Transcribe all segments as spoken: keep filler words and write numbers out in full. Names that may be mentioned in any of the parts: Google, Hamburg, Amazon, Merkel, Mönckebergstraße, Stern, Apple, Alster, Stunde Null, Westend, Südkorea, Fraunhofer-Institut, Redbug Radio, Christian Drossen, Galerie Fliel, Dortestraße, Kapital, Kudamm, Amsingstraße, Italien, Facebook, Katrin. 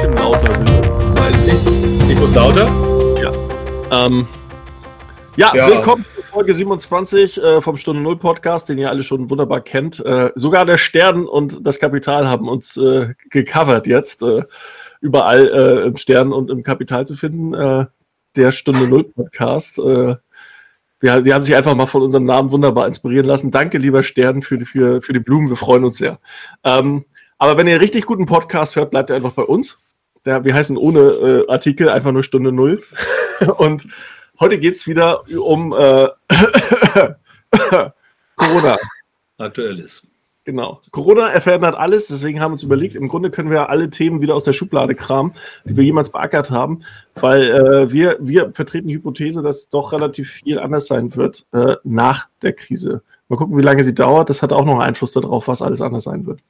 trotzdem lauter will. Weiß nicht. Ich muss lauter? Ja. Ähm, ja, ja, willkommen zu Folge siebenundzwanzig äh, vom Stunde Null Podcast, den ihr alle schon wunderbar kennt. Äh, sogar der Stern und das Kapital haben uns äh, gecovert jetzt. Äh, überall äh, im Stern und im Kapital zu finden. Äh, der Stunde Null Podcast. Äh, Wir, wir haben sich einfach mal von unserem Namen wunderbar inspirieren lassen. Danke, lieber Stern, für die, für, für die Blumen. Wir freuen uns sehr. Ähm, aber wenn ihr einen richtig guten Podcast hört, bleibt ihr einfach bei uns. Der, wir heißen ohne äh, Artikel einfach nur Stunde Null. Und heute geht's wieder um äh, Corona. Aktuelles. Genau. Corona verändert alles, deswegen haben wir uns überlegt, im Grunde können wir alle Themen wieder aus der Schublade kramen, die wir jemals beackert haben, weil äh, wir, wir vertreten die Hypothese, dass doch relativ viel anders sein wird äh, nach der Krise. Mal gucken, wie lange sie dauert, das hat auch noch einen Einfluss darauf, was alles anders sein wird.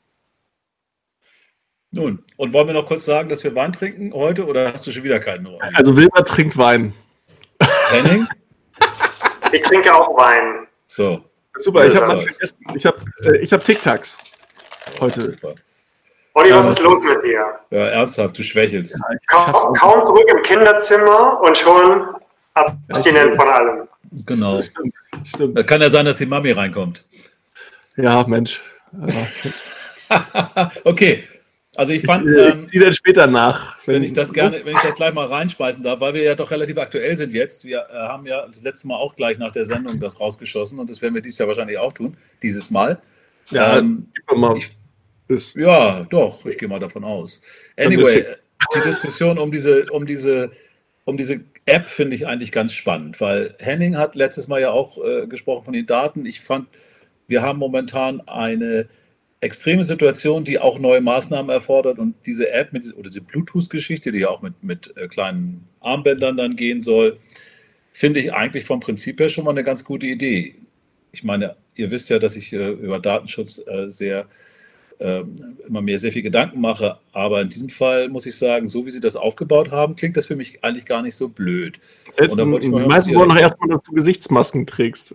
Nun, und wollen wir noch kurz sagen, dass wir Wein trinken heute oder hast du schon wieder keinen Wein? Also Wilbert trinkt Wein. Henning? Ich trinke auch Wein. So. Super, ich habe ich hab, ich hab Tic-Tacs heute. Olli, was ist los mit dir? Ja, ernsthaft, du schwächelst. Ja, kaum, kaum zurück im Kinderzimmer und schon abstinent von allem. Genau. Stimmt, stimmt. Da kann ja sein, dass die Mami reinkommt. Ja, Mensch. Okay, also ich fand... Ich, ähm, ich ziehe dann später nach. Wenn, wenn ich das gerne, wenn ich das gleich mal reinschmeißen darf, weil wir ja doch relativ aktuell sind jetzt. Wir äh, haben ja das letzte Mal auch gleich nach der Sendung das rausgeschossen und das werden wir dieses Jahr wahrscheinlich auch tun, dieses Mal. Ja, ähm, mal. Ich, ja doch, ich gehe mal davon aus. Anyway, die Diskussion um diese, um diese, um diese App finde ich eigentlich ganz spannend, weil Henning hat letztes Mal ja auch äh, gesprochen von den Daten. Ich fand, wir haben momentan eine extreme Situation, die auch neue Maßnahmen erfordert und diese App mit, oder diese Bluetooth-Geschichte, die ja auch mit, mit kleinen Armbändern dann gehen soll, finde ich eigentlich vom Prinzip her schon mal eine ganz gute Idee. Ich meine, ihr wisst ja, dass ich äh, über Datenschutz äh, sehr, äh, immer mehr sehr viel Gedanken mache, aber in diesem Fall muss ich sagen, so wie sie das aufgebaut haben, klingt das für mich eigentlich gar nicht so blöd. Jetzt, und die meisten wollen noch erstmal, dass du Gesichtsmasken trägst.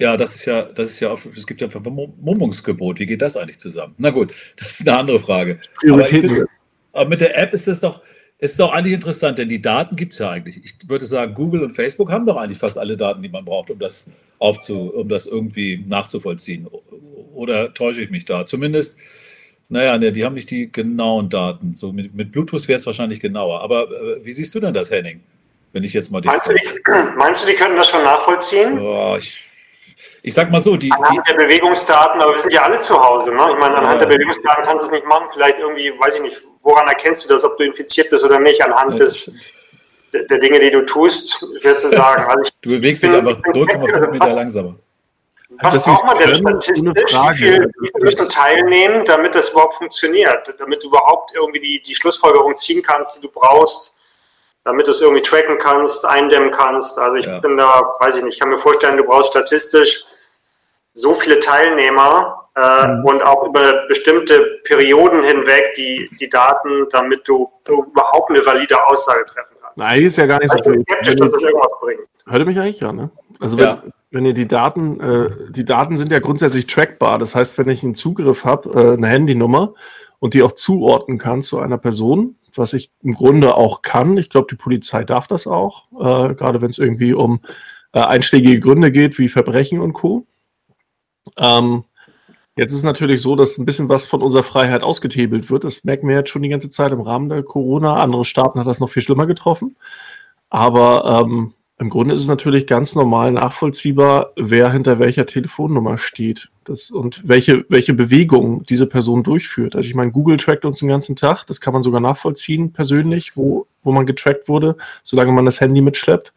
Ja, das ist ja, das ist ja, auf, es gibt ja ein Vermummungsgebot. Wie geht das eigentlich zusammen? Na gut, das ist eine andere Frage. Aber, finde, aber mit der App ist das doch, ist doch eigentlich interessant, denn die Daten gibt es ja eigentlich. Ich würde sagen, Google und Facebook haben doch eigentlich fast alle Daten, die man braucht, um das aufzu, um das irgendwie nachzuvollziehen. Oder täusche ich mich da? Zumindest, naja, ne, die haben nicht die genauen Daten. So mit, mit Bluetooth wäre es wahrscheinlich genauer. Aber äh, wie siehst du denn das, Henning? Wenn ich jetzt mal die meinst, du, die, meinst du, die könnten das schon nachvollziehen? Ja, ich... Ich sag mal so, die... Anhand der Bewegungsdaten, aber wir sind ja alle zu Hause, ne? Ich meine, anhand ja. der Bewegungsdaten kannst du es nicht machen. Vielleicht irgendwie, weiß ich nicht, woran erkennst du das, ob du infiziert bist oder nicht, anhand ja. des, der Dinge, die du tust, schwer zu sagen. Also ich, du bewegst dich einfach null Komma fünf Meter langsamer. Was das braucht man denn statistisch? Wie viel, wie viel müssen teilnehmen, damit das überhaupt funktioniert? Damit du überhaupt irgendwie die, die Schlussfolgerung ziehen kannst, die du brauchst, damit du es irgendwie tracken kannst, eindämmen kannst. Also ich ja. bin da, weiß ich nicht, ich kann mir vorstellen, du brauchst statistisch so viele Teilnehmer äh, mhm. und auch über bestimmte Perioden hinweg die, die Daten, damit du, du überhaupt eine valide Aussage treffen kannst. Nein, ist ja gar nicht so viel. Ich bin skeptisch, dass das irgendwas bringt. Hört mich eigentlich an, ne? Also wenn, ja. wenn ihr die Daten, äh, die Daten sind ja grundsätzlich trackbar. Das heißt, wenn ich einen Zugriff habe, äh, eine Handynummer und die auch zuordnen kann zu einer Person, was ich im Grunde auch kann. Ich glaube, die Polizei darf das auch, äh, gerade wenn es irgendwie um äh, einschlägige Gründe geht, wie Verbrechen und Co. Ähm, jetzt ist natürlich so, dass ein bisschen was von unserer Freiheit ausgehebelt wird. Das merken wir jetzt schon die ganze Zeit im Rahmen der Corona. Andere Staaten hat das noch viel schlimmer getroffen. Aber ähm, im Grunde ist es natürlich ganz normal nachvollziehbar, wer hinter welcher Telefonnummer steht das, und welche, welche Bewegung diese Person durchführt. Also ich meine, Google trackt uns den ganzen Tag. Das kann man sogar nachvollziehen persönlich, wo, wo man getrackt wurde, solange man das Handy mitschleppt.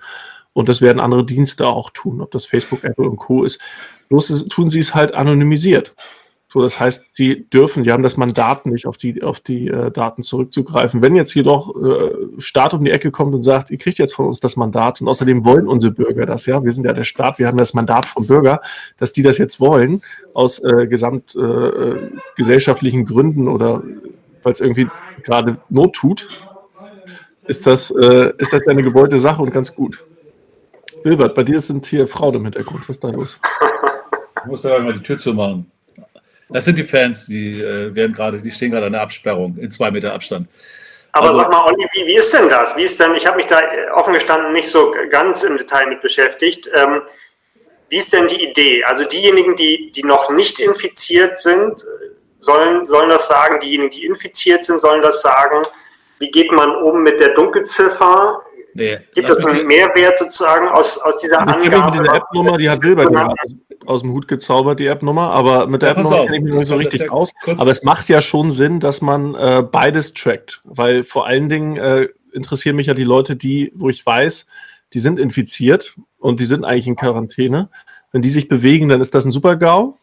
Und das werden andere Dienste auch tun, ob das Facebook, Apple und Co. ist. Bloß tun sie es halt anonymisiert. So, das heißt, sie dürfen, die haben das Mandat nicht, auf die, auf die äh, Daten zurückzugreifen. Wenn jetzt jedoch äh, Staat um die Ecke kommt und sagt, ihr kriegt jetzt von uns das Mandat und außerdem wollen unsere Bürger das, ja, wir sind ja der Staat, wir haben das Mandat vom Bürger, dass die das jetzt wollen, aus äh, gesamtgesellschaftlichen äh, Gründen oder weil es irgendwie gerade Not tut, ist das, äh, ist das eine gewollte Sache und ganz gut. Wilbert, bei dir sind hier Frauen im Hintergrund. Was ist da los? Ich muss da mal die Tür zumachen. Das sind die Fans, die äh, werden gerade, die stehen gerade an der Absperrung in zwei Meter Abstand. Aber also, sag mal, Olli, wie, wie ist denn das? Wie ist denn? Ich habe mich da offen gestanden nicht so ganz im Detail mit beschäftigt. Ähm, wie ist denn die Idee? Also diejenigen, die, die noch nicht infiziert sind, sollen, sollen das sagen. Diejenigen, die infiziert sind, sollen das sagen. Wie geht man um mit der Dunkelziffer? Nee, gibt es einen Mehrwert sozusagen aus, aus dieser also Angabe? Ich habe mit dieser App-Nummer, die hat Wilber gemacht, aus dem Hut gezaubert, die App-Nummer, aber mit der ja, App-Nummer kenne ich mich noch nicht so richtig ja aus. Aber es macht ja schon Sinn, dass man äh, beides trackt, weil vor allen Dingen äh, interessieren mich ja die Leute, die, wo ich weiß, die sind infiziert und die sind eigentlich in Quarantäne. Wenn die sich bewegen, dann ist das ein Super-GAU.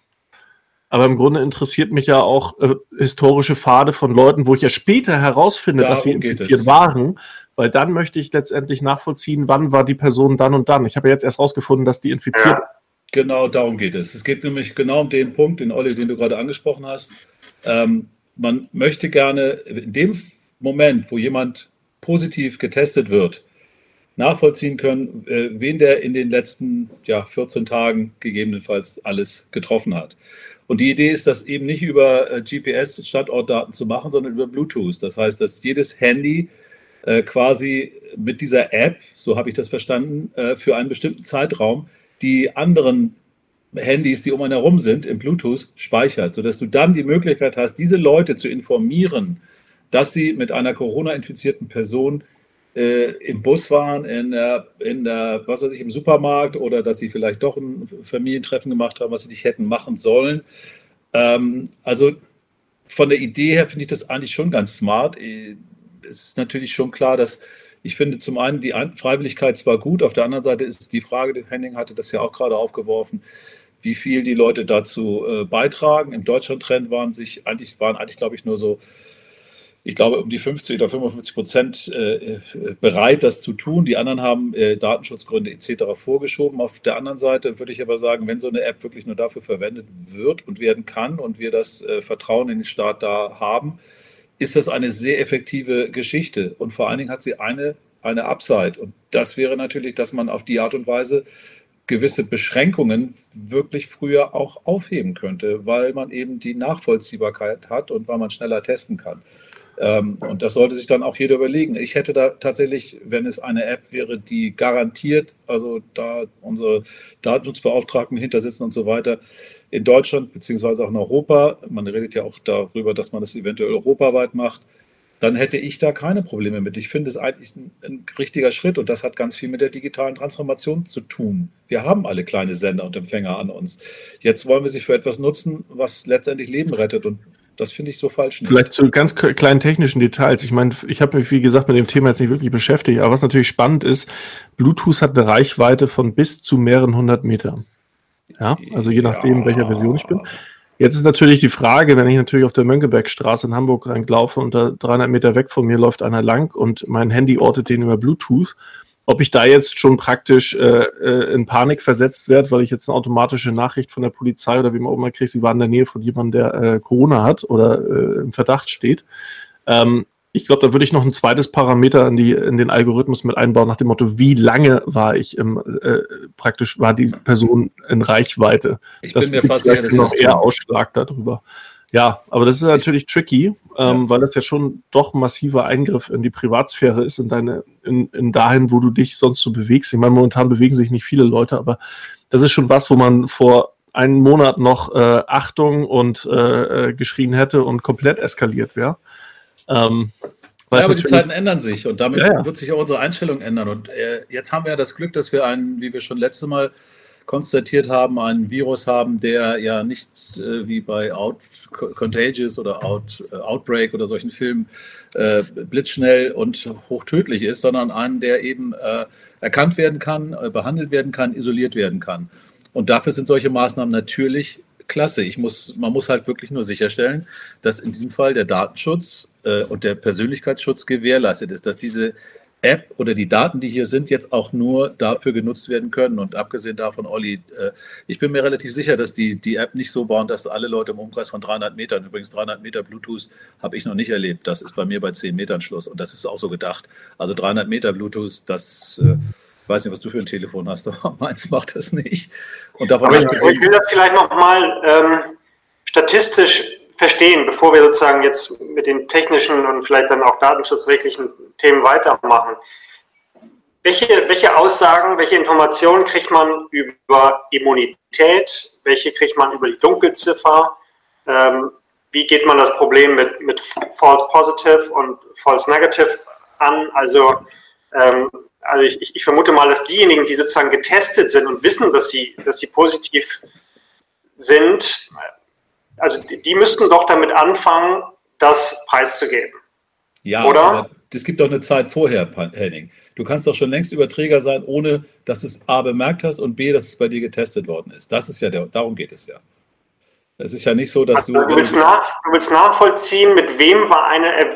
Aber im Grunde interessiert mich ja auch äh, historische Pfade von Leuten, wo ich ja später herausfinde, Darum dass sie infiziert waren, weil dann möchte ich letztendlich nachvollziehen, wann war die Person dann und dann. Ich habe ja jetzt erst herausgefunden, dass die infiziert war. Genau, darum geht es. Es geht nämlich genau um den Punkt, den Olli, den du gerade angesprochen hast. Ähm, man möchte gerne in dem Moment, wo jemand positiv getestet wird, nachvollziehen können, äh, wen der in den letzten ja, vierzehn Tagen gegebenenfalls alles getroffen hat. Und die Idee ist, das eben nicht über G P S-Standortdaten zu machen, sondern über Bluetooth. Das heißt, dass jedes Handy äh, quasi mit dieser App, so habe ich das verstanden, äh, für einen bestimmten Zeitraum die anderen Handys, die um einen herum sind, im Bluetooth speichert, sodass du dann die Möglichkeit hast, diese Leute zu informieren, dass sie mit einer Corona-infizierten Person äh, im Bus waren, in der, in der, was weiß ich, im Supermarkt oder dass sie vielleicht doch ein Familientreffen gemacht haben, was sie nicht hätten machen sollen. Ähm, also von der Idee her finde ich das eigentlich schon ganz smart. Es ist natürlich schon klar, dass ich finde zum einen die Freiwilligkeit zwar gut, auf der anderen Seite ist die Frage, den Henning hatte das ja auch gerade aufgeworfen, wie viel die Leute dazu äh, beitragen. Im Deutschland-Trend waren sich eigentlich, waren eigentlich, glaube ich, nur so Ich glaube, um die fünfzig oder fünfundfünfzig Prozent äh, bereit, das zu tun. Die anderen haben äh, Datenschutzgründe et cetera vorgeschoben. Auf der anderen Seite würde ich aber sagen, wenn so eine App wirklich nur dafür verwendet wird und werden kann und wir das äh, Vertrauen in den Staat da haben, ist das eine sehr effektive Geschichte. Und vor allen Dingen hat sie eine, eine Upside. Und das wäre natürlich, dass man auf die Art und Weise gewisse Beschränkungen wirklich früher auch aufheben könnte, weil man eben die Nachvollziehbarkeit hat und weil man schneller testen kann. Und das sollte sich dann auch jeder überlegen. Ich hätte da tatsächlich, wenn es eine App wäre, die garantiert, also da unsere Datenschutzbeauftragten hintersitzen und so weiter, in Deutschland beziehungsweise auch in Europa, man redet ja auch darüber, dass man das eventuell europaweit macht, dann hätte ich da keine Probleme mit. Ich finde es eigentlich ein, ein richtiger Schritt und das hat ganz viel mit der digitalen Transformation zu tun. Wir haben alle kleine Sender und Empfänger an uns. Jetzt wollen wir sie für etwas nutzen, was letztendlich Leben rettet und das finde ich so falsch nicht. Vielleicht zu ganz kleinen technischen Details. Ich meine, ich habe mich, wie gesagt, mit dem Thema jetzt nicht wirklich beschäftigt. Aber was natürlich spannend ist, Bluetooth hat eine Reichweite von bis zu mehreren hundert Metern. Ja, also je nachdem, ja. welcher Version ich bin. Jetzt ist natürlich die Frage, wenn ich natürlich auf der Mönckebergstraße in Hamburg reinlaufe und da dreihundert Meter weg von mir läuft einer lang und mein Handy ortet den über Bluetooth, ob ich da jetzt schon praktisch äh, in Panik versetzt werde, weil ich jetzt eine automatische Nachricht von der Polizei oder wem auch immer kriege, sie waren in der Nähe von jemandem, der äh, Corona hat oder äh, im Verdacht steht. Ähm, ich glaube, da würde ich noch ein zweites Parameter in, die, in den Algorithmus mit einbauen, nach dem Motto, wie lange war ich im, äh, praktisch, war die Person in Reichweite. Ich das bin mir fast sicher, dass noch eher Ausschlag darüber. Ja, aber das ist natürlich tricky, ähm, ja. weil das ja schon doch ein massiver Eingriff in die Privatsphäre ist, in deine, in, in dahin, wo du dich sonst so bewegst. Ich meine, momentan bewegen sich nicht viele Leute, aber das ist schon was, wo man vor einem Monat noch äh, Achtung und äh, geschrien hätte und komplett eskaliert wäre. Ähm, ja, aber die Zeiten ändern sich und damit ja, ja. wird sich auch unsere Einstellung ändern. Und äh, jetzt haben wir ja das Glück, dass wir einen, wie wir schon letztes Mal konstatiert haben, einen Virus haben, der ja nichts äh, wie bei Out Contagious oder Out, äh, Outbreak oder solchen Filmen äh, blitzschnell und hochtödlich ist, sondern einen, der eben äh, erkannt werden kann, äh, behandelt werden kann, isoliert werden kann. Und dafür sind solche Maßnahmen natürlich klasse. Ich muss, man muss halt wirklich nur sicherstellen, dass in diesem Fall der Datenschutz äh, und der Persönlichkeitsschutz gewährleistet ist, dass diese App oder die Daten, die hier sind, jetzt auch nur dafür genutzt werden können. Und abgesehen davon, Olli, ich bin mir relativ sicher, dass die, die App nicht so bauen, dass alle Leute im Umkreis von dreihundert Metern, übrigens dreihundert Meter Bluetooth habe ich noch nicht erlebt. Das ist bei mir bei zehn Metern Schluss und das ist auch so gedacht. Also dreihundert Meter Bluetooth, das, ich weiß nicht, was du für ein Telefon hast, aber meins macht das nicht. Und davon aber ich, ich will das vielleicht nochmal... Ähm statistisch verstehen, bevor wir sozusagen jetzt mit den technischen und vielleicht dann auch datenschutzrechtlichen Themen weitermachen. Welche, welche Aussagen, welche Informationen kriegt man über Immunität? Welche kriegt man über die Dunkelziffer? Ähm, wie geht man das Problem mit, mit False Positive und False Negative an? Also, ähm, also ich, ich vermute mal, dass diejenigen, die sozusagen getestet sind und wissen, dass sie, dass sie positiv sind, also die, die müssten doch damit anfangen, das preiszugeben. Ja, oder? Aber es gibt doch eine Zeit vorher, Henning. Du kannst doch schon längst Überträger sein, ohne dass es A bemerkt hast und B, dass es bei dir getestet worden ist. Das ist ja der, darum geht es ja. Es ist ja nicht so, dass also, du... Du willst, nach, du willst nachvollziehen, mit wem war eine äh,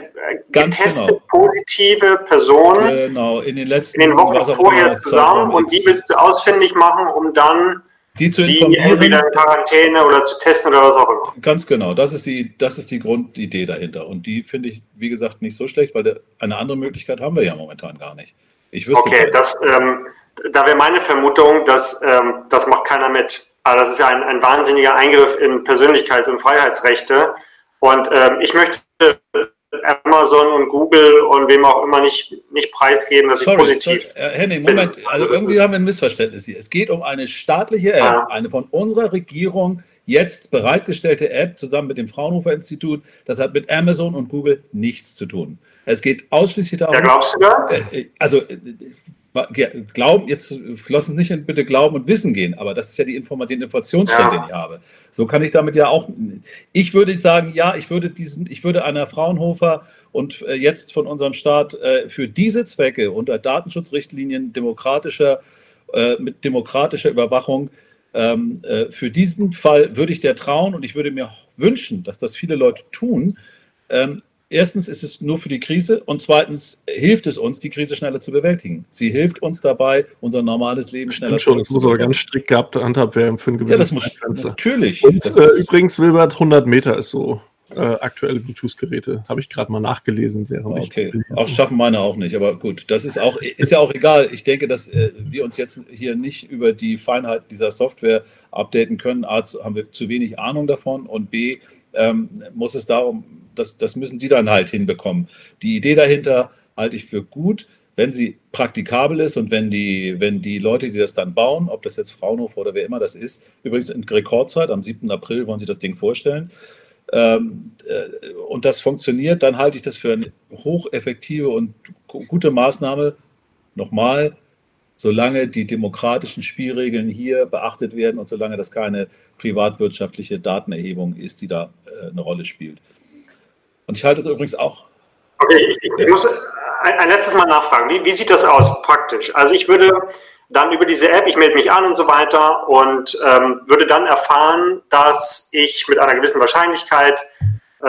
getestet genau. positive Person genau. in, den letzten, in den Wochen vorher zusammen und die willst du ausfindig machen, um dann die, zu die entweder in Quarantäne oder zu testen oder was auch immer. Ganz genau, das ist die, das ist die Grundidee dahinter. Und die finde ich, wie gesagt, nicht so schlecht, weil der, eine andere Möglichkeit haben wir ja momentan gar nicht. Ich wüsste okay, das, ähm, da wäre meine Vermutung, dass ähm, das macht keiner mit. Also das ist ja ein, ein wahnsinniger Eingriff in Persönlichkeits- und Freiheitsrechte. Und ähm, ich möchte Amazon und Google und wem auch immer nicht, nicht preisgeben, dass sorry, ich positiv sorry. Äh, Henning, Moment, bin. Also irgendwie haben wir ein Missverständnis hier. Es geht um eine staatliche App, ja. eine von unserer Regierung jetzt bereitgestellte App zusammen mit dem Fraunhofer-Institut. Das hat mit Amazon und Google nichts zu tun. Es geht ausschließlich darum... Ja, glaubst du das? Äh, also... Äh, Glauben, jetzt lass uns nicht bitte Glauben und Wissen gehen, aber das ist ja die Informat- den Informationsstand, ja. den ich habe. So kann ich damit ja auch. Ich würde sagen, ja, ich würde diesen, ich würde einer Fraunhofer und jetzt von unserem Staat für diese Zwecke unter Datenschutzrichtlinien demokratischer, mit demokratischer Überwachung, für diesen Fall würde ich der trauen und ich würde mir wünschen, dass das viele Leute tun. Erstens ist es nur für die Krise und zweitens hilft es uns, die Krise schneller zu bewältigen. Sie hilft uns dabei, unser normales Leben schneller schon, zu bewältigen. Das muss aber ganz strikt gehabt gehandhabt werden für ein gewisses ja, Grenze. Natürlich. Und äh, übrigens, Wilbert, hundert Meter ist so äh, aktuelle Bluetooth-Geräte. Habe ich gerade mal nachgelesen. Okay, ich auch schaffen meine auch nicht. Aber gut, das ist, auch, ist ja auch egal. Ich denke, dass äh, wir uns jetzt hier nicht über die Feinheit dieser Software updaten können. A, haben wir zu wenig Ahnung davon und B, ähm, muss es darum... Das, das müssen die dann halt hinbekommen. Die Idee dahinter halte ich für gut, wenn sie praktikabel ist und wenn die, wenn die Leute, die das dann bauen, ob das jetzt Fraunhofer oder wer immer das ist, übrigens in Rekordzeit, am siebten April wollen sie das Ding vorstellen, ähm, äh, und das funktioniert, dann halte ich das für eine hocheffektive und gute Maßnahme. Nochmal, solange die demokratischen Spielregeln hier beachtet werden und solange das keine privatwirtschaftliche Datenerhebung ist, die da äh, eine Rolle spielt. Und ich halte es übrigens auch. Okay, ich, ich, ich muss ein, ein letztes Mal nachfragen. Wie, wie sieht das aus praktisch? Also ich würde dann über diese App, ich melde mich an und so weiter und ähm, würde dann erfahren, dass ich mit einer gewissen Wahrscheinlichkeit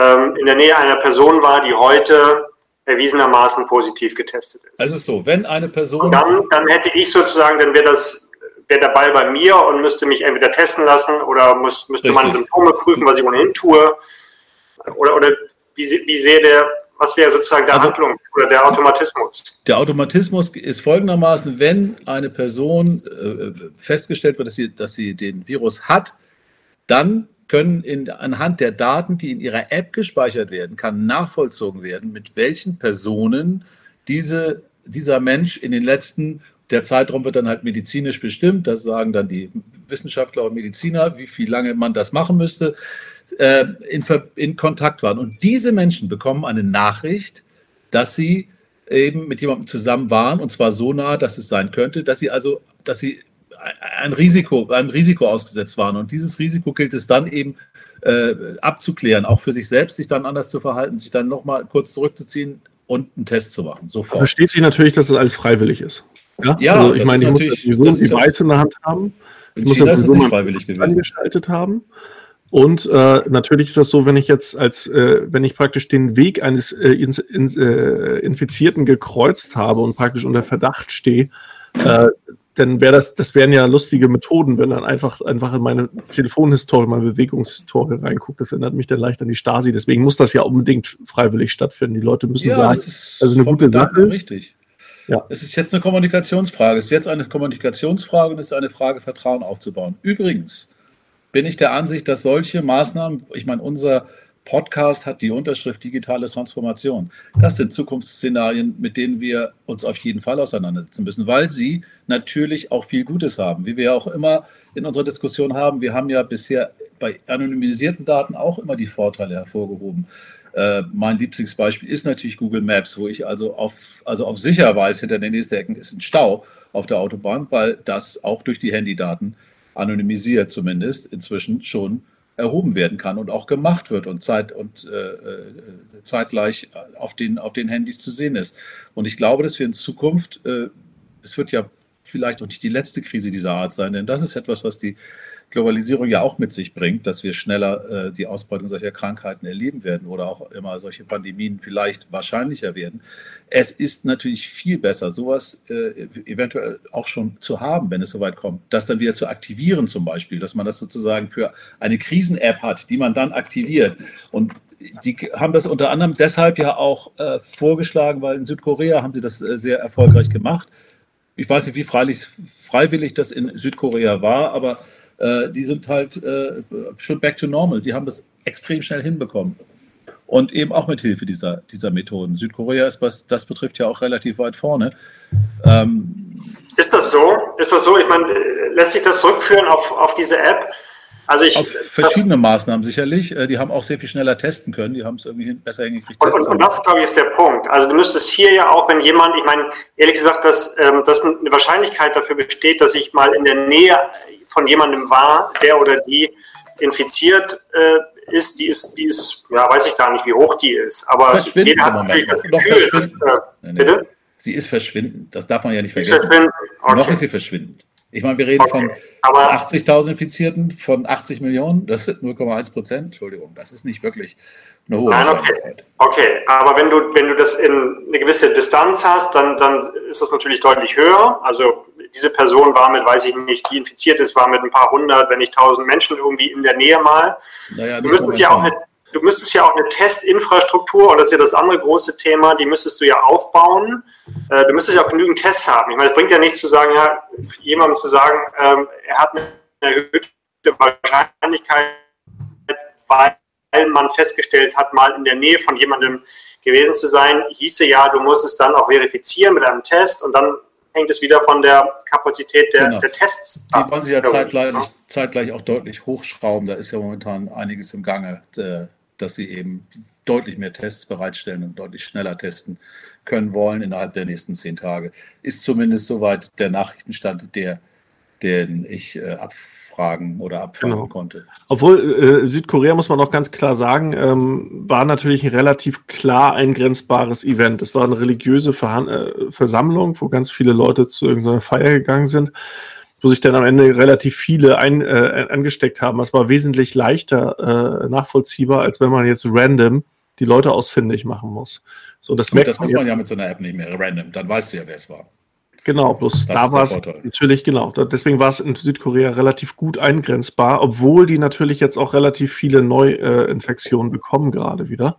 ähm, in der Nähe einer Person war, die heute erwiesenermaßen positiv getestet ist. Also so, wenn eine Person... Und dann, dann hätte ich sozusagen, dann wäre das... wäre der Ball bei mir und müsste mich entweder testen lassen oder muss, müsste meine Symptome prüfen, was ich ohnehin tue oder... oder Wie, wie sehe der, was wäre sozusagen der also, Handlung oder der Automatismus? Der Automatismus ist folgendermaßen, wenn eine Person äh, festgestellt wird, dass sie, dass sie den Virus hat, dann können in, anhand der Daten, die in ihrer App gespeichert werden, kann nachvollzogen werden, mit welchen Personen diese, dieser Mensch in den letzten, der Zeitraum wird dann halt medizinisch bestimmt, das sagen dann die Wissenschaftler und Mediziner, wie viel lange man das machen müsste, In, in Kontakt waren. Und diese Menschen bekommen eine Nachricht, dass sie eben mit jemandem zusammen waren, und zwar so nah, dass es sein könnte, dass sie also, dass sie ein Risiko, einem Risiko ausgesetzt waren. Und dieses Risiko gilt es dann eben äh, abzuklären, auch für sich selbst, sich dann anders zu verhalten, sich dann nochmal kurz zurückzuziehen und einen Test zu machen. Sofort. Versteht sich natürlich, dass das alles freiwillig ist. Ja, ja also ich meine, ich muss sowieso ein Device in der Hand haben. Ich muss das nicht freiwillig gewesen angeschaltet haben. Und äh, natürlich ist das so, wenn ich jetzt als, äh, wenn ich praktisch den Weg eines äh, ins, ins, äh, Infizierten gekreuzt habe und praktisch unter Verdacht stehe, äh, dann wäre das, das wären ja lustige Methoden, wenn dann einfach, einfach in meine Telefonhistorie, meine Bewegungshistorie reinguckt. Das erinnert mich dann leicht an die Stasi. Deswegen muss das ja unbedingt freiwillig stattfinden. Die Leute müssen ja, sagen, also eine gute Sache. Richtig. Ja. Es ist jetzt eine Kommunikationsfrage. Es ist jetzt eine Kommunikationsfrage und es ist eine Frage, Vertrauen aufzubauen. Übrigens. bin ich der Ansicht, dass solche Maßnahmen, ich meine, unser Podcast hat die Unterschrift digitale Transformation. Das sind Zukunftsszenarien, mit denen wir uns auf jeden Fall auseinandersetzen müssen, weil sie natürlich auch viel Gutes haben. Wie wir ja auch immer in unserer Diskussion haben, wir haben ja bisher bei anonymisierten Daten auch immer die Vorteile hervorgehoben. Äh, mein Lieblingsbeispiel ist natürlich Google Maps, wo ich also auf, also auf sicher weiß, hinter der nächsten Ecke ist ein Stau auf der Autobahn, weil das auch durch die Handydaten anonymisiert zumindest inzwischen schon erhoben werden kann und auch gemacht wird und, zeit, und äh, zeitgleich auf den, auf den Handys zu sehen ist. Und ich glaube, dass wir in Zukunft, äh, es wird ja vielleicht auch nicht die letzte Krise dieser Art sein, denn das ist etwas, was die Globalisierung ja auch mit sich bringt, dass wir schneller äh, die Ausbreitung solcher Krankheiten erleben werden oder auch immer solche Pandemien vielleicht wahrscheinlicher werden. Es ist natürlich viel besser, sowas äh, eventuell auch schon zu haben, wenn es soweit kommt, das dann wieder zu aktivieren zum Beispiel, dass man das sozusagen für eine Krisen-App hat, die man dann aktiviert. Und die haben das unter anderem deshalb ja auch äh, vorgeschlagen, weil in Südkorea haben sie das äh, sehr erfolgreich gemacht. Ich weiß nicht, wie freiwillig das in Südkorea war, aber äh, die sind halt äh, schon back to normal. Die haben das extrem schnell hinbekommen. Und eben auch mit Hilfe dieser, dieser Methoden. Südkorea ist, was das betrifft, ja auch relativ weit vorne. Ähm, ist das so? Ist das so? Ich meine, lässt sich das zurückführen auf, auf diese App? Also ich, auf verschiedene das, Maßnahmen sicherlich. Die haben auch sehr viel schneller testen können. Die haben es irgendwie besser hingekriegt. Und, und, und das, glaube ich, ist der Punkt. Also du müsstest hier ja auch, wenn jemand, ich meine, ehrlich gesagt, dass, ähm, dass eine Wahrscheinlichkeit dafür besteht, dass ich mal in der Nähe von jemandem war, der oder die infiziert äh, ist, die ist, die ist, ja, weiß ich gar nicht, wie hoch die ist. Aber verschwinden jeder hat natürlich das Gefühl, dass, äh, nein, nein. Bitte? Sie ist verschwindend. Das darf man ja nicht vergessen. Ist okay. Noch ist sie verschwindend. Ich meine, wir reden okay, von achtzigtausend Infizierten, von achtzig Millionen, das sind null Komma eins Prozent, Entschuldigung, das ist nicht wirklich eine hohe Wahrscheinlichkeit. Okay. okay, aber wenn du, wenn du das in eine gewisse Distanz hast, dann, dann ist das natürlich deutlich höher, also diese Person war mit, weiß ich nicht, die infiziert ist, war mit ein paar hundert, wenn nicht tausend Menschen irgendwie in der Nähe mal. Naja, du müsstest ja auch eine, du müsstest ja auch eine Testinfrastruktur, und das ist ja das andere große Thema, die müsstest du ja aufbauen. Du müsstest ja auch genügend Tests haben. Ich meine, es bringt ja nichts zu sagen, ja, jemandem zu sagen, ähm, er hat eine erhöhte Wahrscheinlichkeit, weil man festgestellt hat, mal in der Nähe von jemandem gewesen zu sein, hieße ja, du musst es dann auch verifizieren mit einem Test und dann hängt es wieder von der Kapazität der, genau. der Tests ab. Die wollen sich ja zeitgleich, ja zeitgleich auch deutlich hochschrauben. Da ist ja momentan einiges im Gange, dass sie eben deutlich mehr Tests bereitstellen und deutlich schneller testen können wollen innerhalb der nächsten zehn Tage. Ist zumindest soweit der Nachrichtenstand, der, den ich äh, abfragen oder abfangen genau. konnte. Obwohl äh, Südkorea, muss man auch ganz klar sagen, ähm, war natürlich ein relativ klar eingrenzbares Event. Es war eine religiöse Verhand- äh, Versammlung, wo ganz viele Leute zu irgendeiner Feier gegangen sind, wo sich dann am Ende relativ viele ein, äh, angesteckt haben. Das war wesentlich leichter äh, nachvollziehbar, als wenn man jetzt random die Leute ausfindig machen muss. So, das merkt das muss man ja mit so einer App nicht mehr random, dann weißt du ja, wer es war. Genau, bloß da war es natürlich, genau, deswegen war es in Südkorea relativ gut eingrenzbar, obwohl die natürlich jetzt auch relativ viele Neuinfektionen bekommen gerade wieder,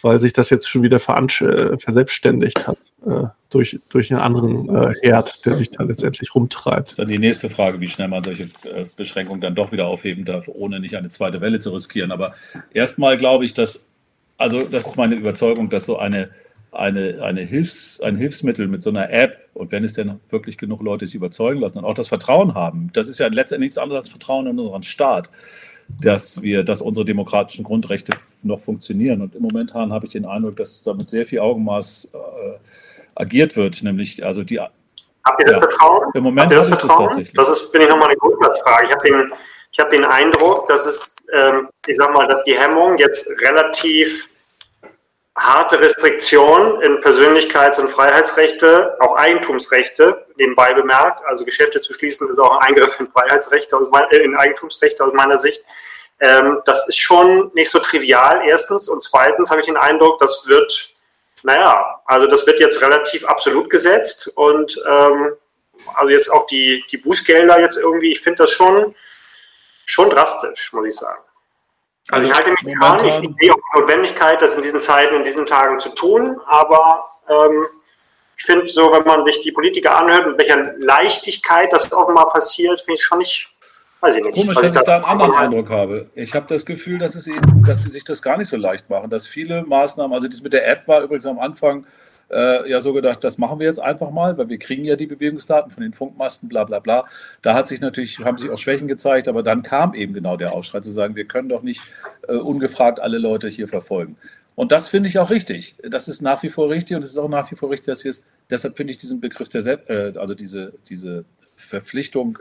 weil sich das jetzt schon wieder veransch- verselbstständigt hat äh, durch, durch einen anderen äh, Herd, der sich da letztendlich rumtreibt. Das ist dann die nächste Frage, wie schnell man solche äh, Beschränkungen dann doch wieder aufheben darf, ohne nicht eine zweite Welle zu riskieren. Aber erstmal glaube ich, dass Also das ist meine Überzeugung, dass so eine, eine, eine Hilfs-, ein Hilfsmittel mit so einer App, und wenn es denn wirklich genug Leute sich überzeugen lassen und auch das Vertrauen haben, das ist ja letztendlich nichts anderes als Vertrauen in unseren Staat, dass wir, dass unsere demokratischen Grundrechte noch funktionieren. Und im Moment habe ich den Eindruck, dass da mit sehr viel Augenmaß äh, agiert wird, nämlich also die... Habt ihr das ja, Vertrauen? Im Moment Habt ihr das Vertrauen? Das, das ist, finde ich, nochmal eine Grundsatzfrage. Ich habe den... Ich habe den Eindruck, dass es, ähm, ich sag mal, dass die Hemmung jetzt relativ harte Restriktionen in Persönlichkeits- und Freiheitsrechte, auch Eigentumsrechte, nebenbei bemerkt, also Geschäfte zu schließen, ist auch ein Eingriff in Freiheitsrechte, aus mein, in Eigentumsrechte aus meiner Sicht. Ähm, das ist schon nicht so trivial, erstens. Und zweitens habe ich den Eindruck, das wird, naja, also das wird jetzt relativ absolut gesetzt. Und ähm, also jetzt auch die, die Bußgelder jetzt irgendwie, ich finde das schon... Schon drastisch, muss ich sagen. Also, also ich halte mich daran, ich sehe auch die Notwendigkeit, das in diesen Zeiten, in diesen Tagen zu tun, aber ähm, ich finde so, wenn man sich die Politiker anhört, mit welcher Leichtigkeit das offenbar passiert, finde ich schon nicht, Weiß ich nicht. Komisch, dass ich da einen anderen Eindruck habe. Ich habe das Gefühl, dass es eben, dass sie sich das gar nicht so leicht machen, dass viele Maßnahmen, also das mit der App war übrigens am Anfang äh, ja so gedacht, das machen wir jetzt einfach mal, weil wir kriegen ja die Bewegungsdaten von den Funkmasten, bla bla bla. Da hat sich natürlich, haben sich auch Schwächen gezeigt, aber dann kam eben genau der Aufschrei zu sagen, wir können doch nicht äh, ungefragt alle Leute hier verfolgen. Und das finde ich auch richtig. Das ist nach wie vor richtig und es ist auch nach wie vor richtig, dass wir es, deshalb finde ich diesen Begriff, der Selbst, äh, also diese, diese Verpflichtung,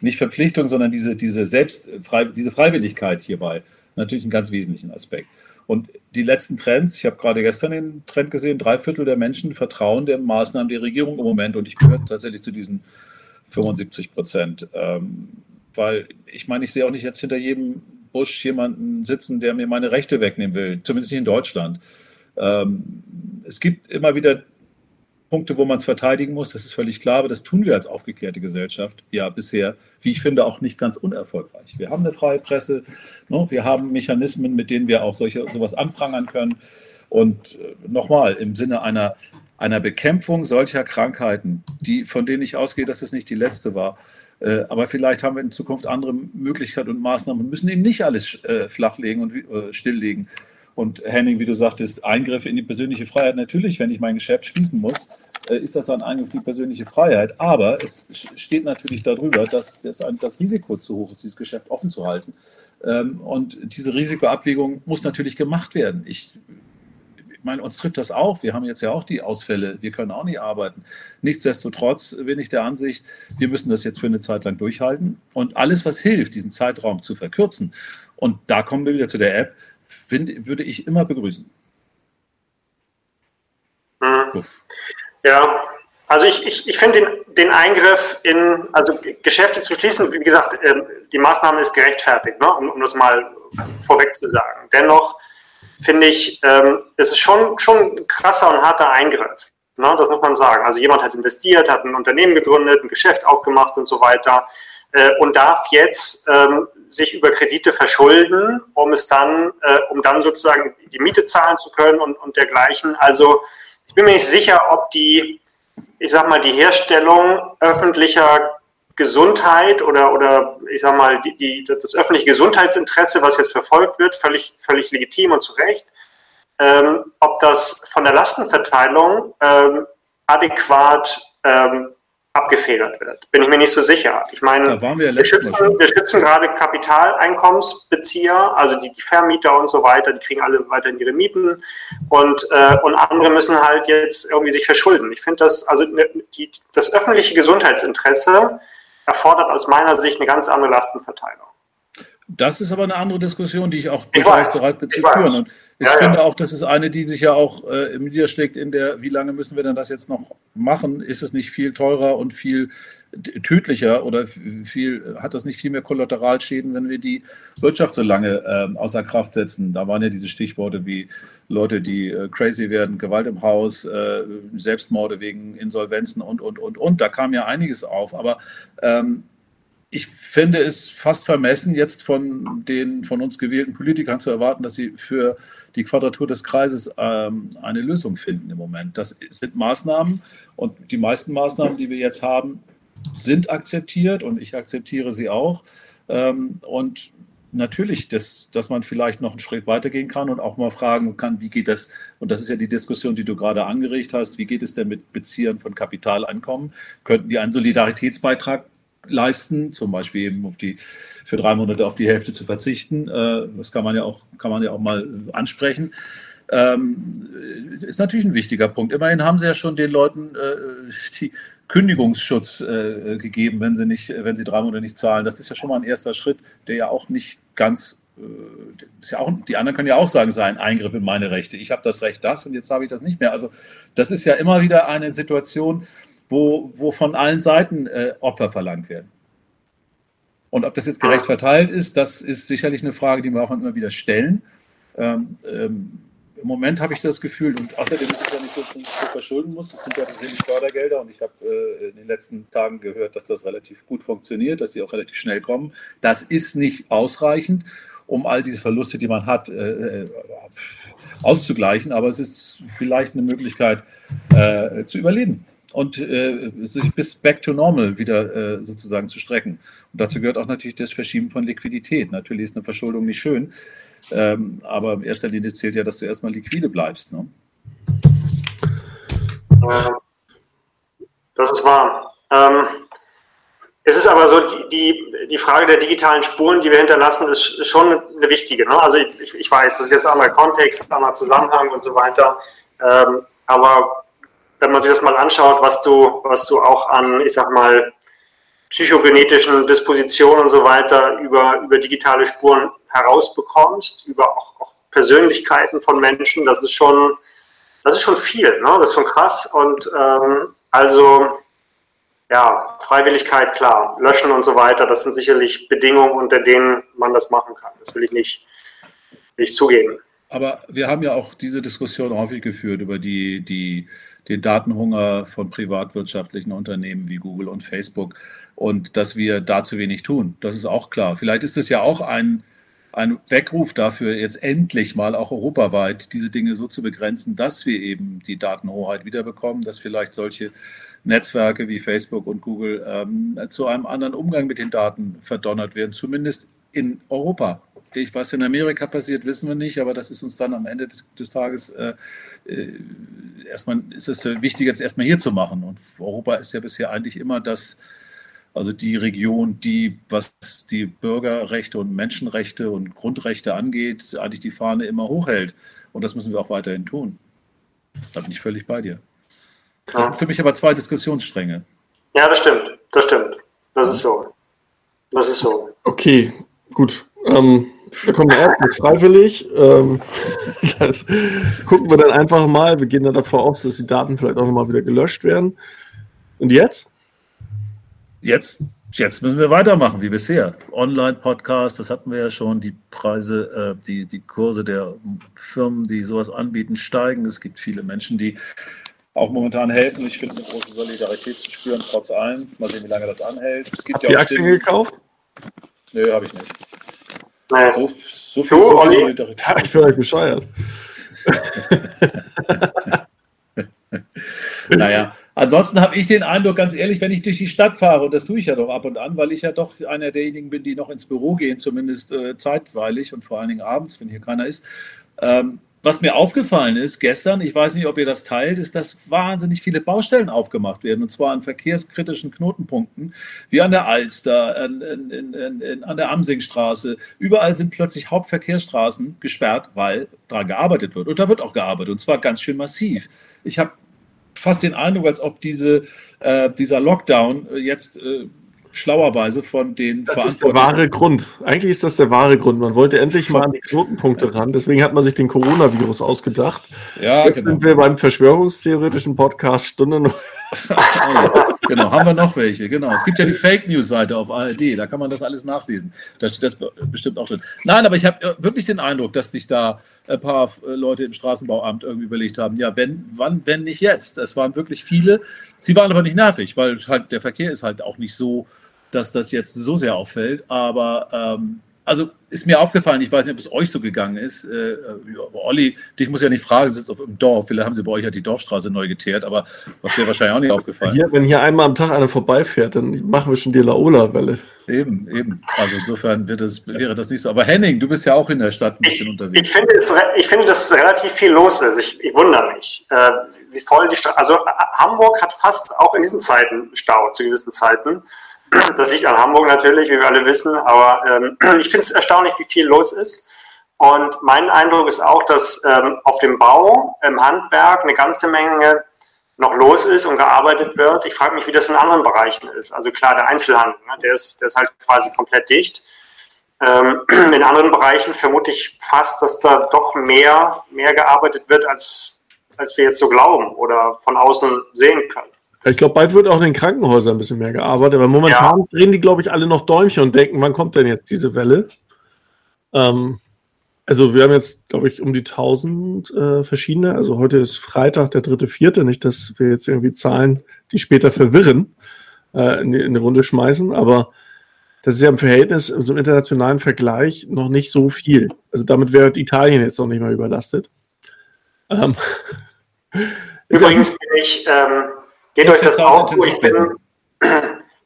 nicht Verpflichtung, sondern diese, diese, Selbst, diese Freiwilligkeit hierbei, natürlich einen ganz wesentlichen Aspekt. Und die letzten Trends, ich habe gerade gestern den Trend gesehen, drei Viertel der Menschen vertrauen den Maßnahmen der Regierung im Moment und ich gehöre tatsächlich zu diesen fünfundsiebzig Prozent. Ähm, weil ich meine, ich sehe auch nicht jetzt hinter jedem Busch jemanden sitzen, der mir meine Rechte wegnehmen will, zumindest nicht in Deutschland. Ähm, es gibt immer wieder Punkte, wo man es verteidigen muss, das ist völlig klar, aber das tun wir als aufgeklärte Gesellschaft ja bisher, wie ich finde, auch nicht ganz unerfolgreich. Wir haben eine freie Presse, ne? Wir haben Mechanismen, mit denen wir auch solche, sowas anprangern können. Und äh, nochmal, im Sinne einer, einer Bekämpfung solcher Krankheiten, die, von denen ich ausgehe, dass es nicht die letzte war, äh, aber vielleicht haben wir in Zukunft andere Möglichkeiten und Maßnahmen und müssen eben nicht alles äh, flachlegen und äh, stilllegen. Und Henning, wie du sagtest, Eingriffe in die persönliche Freiheit. Natürlich, wenn ich mein Geschäft schließen muss, ist das ein Eingriff in die persönliche Freiheit. Aber es steht natürlich darüber, dass das Risiko zu hoch ist, dieses Geschäft offen zu halten. Und diese Risikoabwägung muss natürlich gemacht werden. Ich, ich meine, uns trifft das auch. Wir haben jetzt ja auch die Ausfälle. Wir können auch nicht arbeiten. Nichtsdestotrotz bin ich der Ansicht, wir müssen das jetzt für eine Zeit lang durchhalten. Und alles, was hilft, diesen Zeitraum zu verkürzen. Und da kommen wir wieder zu der App. Find, würde ich immer begrüßen. Hm. Ja, also ich, ich, ich finde den, den Eingriff in, also Geschäfte zu schließen, wie gesagt, die Maßnahme ist gerechtfertigt, ne? um, um das mal vorweg zu sagen. Dennoch finde ich, ähm, es ist schon, schon ein krasser und harter Eingriff, ne? Das muss man sagen. Also jemand hat investiert, hat ein Unternehmen gegründet, ein Geschäft aufgemacht und so weiter äh, und darf jetzt ähm, sich über Kredite verschulden, um es dann, äh, um dann sozusagen die Miete zahlen zu können und, und dergleichen. Also ich bin mir nicht sicher, ob die, ich sag mal, die Herstellung öffentlicher Gesundheit oder, oder ich sag mal, die, die, das öffentliche Gesundheitsinteresse, was jetzt verfolgt wird, völlig, völlig legitim und zu Recht, ähm, ob das von der Lastenverteilung ähm, adäquat ähm, abgefedert wird. Bin ich mir nicht so sicher. Ich meine, wir, wir, schützen, wir schützen gerade Kapitaleinkommensbezieher, also die, die Vermieter und so weiter, die kriegen alle weiterhin ihre Mieten und, äh, und andere müssen halt jetzt irgendwie sich verschulden. Ich finde, das, also die, das öffentliche Gesundheitsinteresse erfordert aus meiner Sicht eine ganz andere Lastenverteilung. Das ist aber eine andere Diskussion, die ich auch durchaus bereit bin zu führen. Und ich ja, finde ja. auch, das ist eine, die sich ja auch äh, niederschlägt in der, wie lange müssen wir denn das jetzt noch machen? Ist es nicht viel teurer und viel tödlicher oder viel, hat das nicht viel mehr Kollateralschäden, wenn wir die Wirtschaft so lange äh, außer Kraft setzen? Da waren ja diese Stichworte wie Leute, die äh, crazy werden, Gewalt im Haus, äh, Selbstmorde wegen Insolvenzen und, und, und, und. Da kam ja einiges auf, aber ähm, ich finde es fast vermessen, jetzt von den von uns gewählten Politikern zu erwarten, dass sie für die Quadratur des Kreises ähm, eine Lösung finden im Moment. Das sind Maßnahmen und die meisten Maßnahmen, die wir jetzt haben, sind akzeptiert und ich akzeptiere sie auch. Ähm, und natürlich, dass, dass man vielleicht noch einen Schritt weitergehen kann und auch mal fragen kann, wie geht das, und das ist ja die Diskussion, die du gerade angeregt hast, wie geht es denn mit Beziehern von Kapitaleinkommen? Könnten die einen Solidaritätsbeitrag leisten, zum Beispiel eben auf die, für drei Monate auf die Hälfte zu verzichten. Das kann man ja auch, kann man ja auch mal ansprechen. Ist natürlich ein wichtiger Punkt. Immerhin haben sie ja schon den Leuten die Kündigungsschutz gegeben, wenn sie nicht, wenn sie drei Monate nicht zahlen. Das ist ja schon mal ein erster Schritt, der ja auch nicht ganz, ist ja auch, die anderen können ja auch sagen, es sei ein Eingriff in meine Rechte. Ich habe das Recht, das und jetzt habe ich das nicht mehr. Also das ist ja immer wieder eine Situation, Wo, wo von allen Seiten äh, Opfer verlangt werden. Und ob das jetzt gerecht verteilt ist, das ist sicherlich eine Frage, die wir auch immer wieder stellen. Ähm, ähm, Im Moment habe ich das Gefühl, und außerdem ist es ja nicht so, dass man sich verschulden muss. Es sind ja tatsächlich Fördergelder und ich habe äh, in den letzten Tagen gehört, dass das relativ gut funktioniert, dass die auch relativ schnell kommen. Das ist nicht ausreichend, um all diese Verluste, die man hat, äh, auszugleichen, aber es ist vielleicht eine Möglichkeit, äh, zu überleben. und äh, sich bis back to normal wieder äh, sozusagen zu strecken. Und dazu gehört auch natürlich das Verschieben von Liquidität. Natürlich ist eine Verschuldung nicht schön, ähm, aber in erster Linie zählt ja, dass du erstmal liquide bleibst. Ne? Das ist wahr. Ähm, es ist aber so, die, die, die Frage der digitalen Spuren, die wir hinterlassen, ist schon eine wichtige. Ne? Also ich, ich weiß, das ist jetzt ein anderer Kontext, ein anderer Zusammenhang und so weiter, ähm, aber wenn man sich das mal anschaut, was du, was du auch an, ich sag mal, psychogenetischen Dispositionen und so weiter über, über digitale Spuren herausbekommst, über auch, auch Persönlichkeiten von Menschen, das ist schon, das ist schon viel, ne? Das ist schon krass. Und ähm, also, ja, Freiwilligkeit, klar, löschen und so weiter, das sind sicherlich Bedingungen, unter denen man das machen kann. Das will ich nicht, nicht zugeben. Aber wir haben ja auch diese Diskussion häufig geführt über die, die, den Datenhunger von privatwirtschaftlichen Unternehmen wie Google und Facebook und dass wir da zu wenig tun. Das ist auch klar. Vielleicht ist es ja auch ein, ein Weckruf dafür, jetzt endlich mal auch europaweit diese Dinge so zu begrenzen, dass wir eben die Datenhoheit wiederbekommen, dass vielleicht solche Netzwerke wie Facebook und Google ähm, zu einem anderen Umgang mit den Daten verdonnert werden, zumindest in Europa. Ich, was in Amerika passiert, wissen wir nicht, aber das ist uns dann am Ende des, des Tages äh, erstmal, ist es wichtig, jetzt erstmal hier zu machen. Und Europa ist ja bisher eigentlich immer das, also die Region, die, was die Bürgerrechte und Menschenrechte und Grundrechte angeht, eigentlich die Fahne immer hochhält. Und das müssen wir auch weiterhin tun. Da bin ich völlig bei dir. Das sind für mich aber zwei Diskussionsstränge. Ja, das stimmt, das stimmt. Das ist so. Das ist so. Okay, gut. Ähm, da kommen wir auch nicht freiwillig. Ähm, das gucken wir dann einfach mal. Wir gehen dann davon aus, dass die Daten vielleicht auch nochmal wieder gelöscht werden. Und jetzt? Jetzt, jetzt müssen wir weitermachen wie bisher. Online-Podcast, das hatten wir ja schon. Die Preise, äh, die, die Kurse der Firmen, die sowas anbieten, steigen. Es gibt viele Menschen, die auch momentan helfen. Ich finde eine große Solidarität zu spüren, trotz allem. Mal sehen, wie lange das anhält. Es gibt Habt ja auch die Aktien gekauft? Nö, habe ich nicht. So, so viel, so viel Solidarität. Ich bin halt bescheuert. Naja, ansonsten habe ich den Eindruck, ganz ehrlich, wenn ich durch die Stadt fahre, und das tue ich ja doch ab und an, weil ich ja doch einer derjenigen bin, die noch ins Büro gehen, zumindest äh, zeitweilig und vor allen Dingen abends, wenn hier keiner ist. Ähm, was mir aufgefallen ist gestern, ich weiß nicht, ob ihr das teilt, ist, dass wahnsinnig viele Baustellen aufgemacht werden, und zwar an verkehrskritischen Knotenpunkten, wie an der Alster, an, an, an, an der Amsingstraße. Überall sind plötzlich Hauptverkehrsstraßen gesperrt, weil daran gearbeitet wird. Und da wird auch gearbeitet, und zwar ganz schön massiv. Ich habe fast den Eindruck, als ob diese, äh, dieser Lockdown jetzt äh, schlauerweise von den Das ist der wahre Grund. Eigentlich ist das der wahre Grund. Man wollte endlich mal an die Knotenpunkte ran. Deswegen hat man sich den Coronavirus ausgedacht. Ja, Jetzt genau. sind wir beim verschwörungstheoretischen Podcast Stunde Null. Genau, haben wir noch welche. Genau. Es gibt ja die Fake-News-Seite auf A R D. Da kann man das alles nachlesen. Da steht das bestimmt auch drin. Nein, aber ich habe wirklich den Eindruck, dass sich da ein paar Leute im Straßenbauamt irgendwie überlegt haben, ja, wenn, wann, wenn nicht jetzt. Es waren wirklich viele. Sie waren aber nicht nervig, weil halt der Verkehr ist halt auch nicht so, dass das jetzt so sehr auffällt, aber ähm, also ist mir aufgefallen, ich weiß nicht, ob es euch so gegangen ist, äh, Olli, dich muss ja nicht fragen, du sitzt auf dem Dorf, vielleicht haben sie bei euch ja die Dorfstraße neu geteert, aber was wäre wahrscheinlich auch nicht aufgefallen. Hier, wenn hier einmal am Tag einer vorbeifährt, dann machen wir schon die Laola-Welle. Eben, eben, also insofern wird das, wäre das nicht so, aber Henning, du bist ja auch in der Stadt ein bisschen ich, unterwegs. Ich finde, es, ich finde, dass relativ viel los ist, ich, ich wundere mich, äh, wie voll die Stadt, also Hamburg hat fast auch in diesen Zeiten Stau, zu gewissen Zeiten. Das liegt an Hamburg natürlich, wie wir alle wissen, aber ähm, ich finde es erstaunlich, wie viel los ist. Und mein Eindruck ist auch, dass ähm, auf dem Bau, im Handwerk eine ganze Menge noch los ist und gearbeitet wird. Ich frage mich, wie das in anderen Bereichen ist. Also klar, der Einzelhandel, ne, der ist, der ist halt quasi komplett dicht. Ähm, in anderen Bereichen vermute ich fast, dass da doch mehr, mehr gearbeitet wird, als, als wir jetzt so glauben oder von außen sehen können. Ich glaube, bald wird auch in den Krankenhäusern ein bisschen mehr gearbeitet, weil momentan ja. drehen die, glaube ich, alle noch Däumchen und denken, wann kommt denn jetzt diese Welle? Ähm, also wir haben jetzt, glaube ich, um die tausend äh, verschiedene, also heute ist Freitag, der dritte, vierte, nicht, dass wir jetzt irgendwie Zahlen, die später verwirren, äh, in, die, in die Runde schmeißen, aber das ist ja im Verhältnis, im internationalen Vergleich noch nicht so viel. Also damit wäre Italien jetzt noch nicht mal überlastet. Ähm, Übrigens bin ich... Ähm Geht euch das auch so? Ich bin,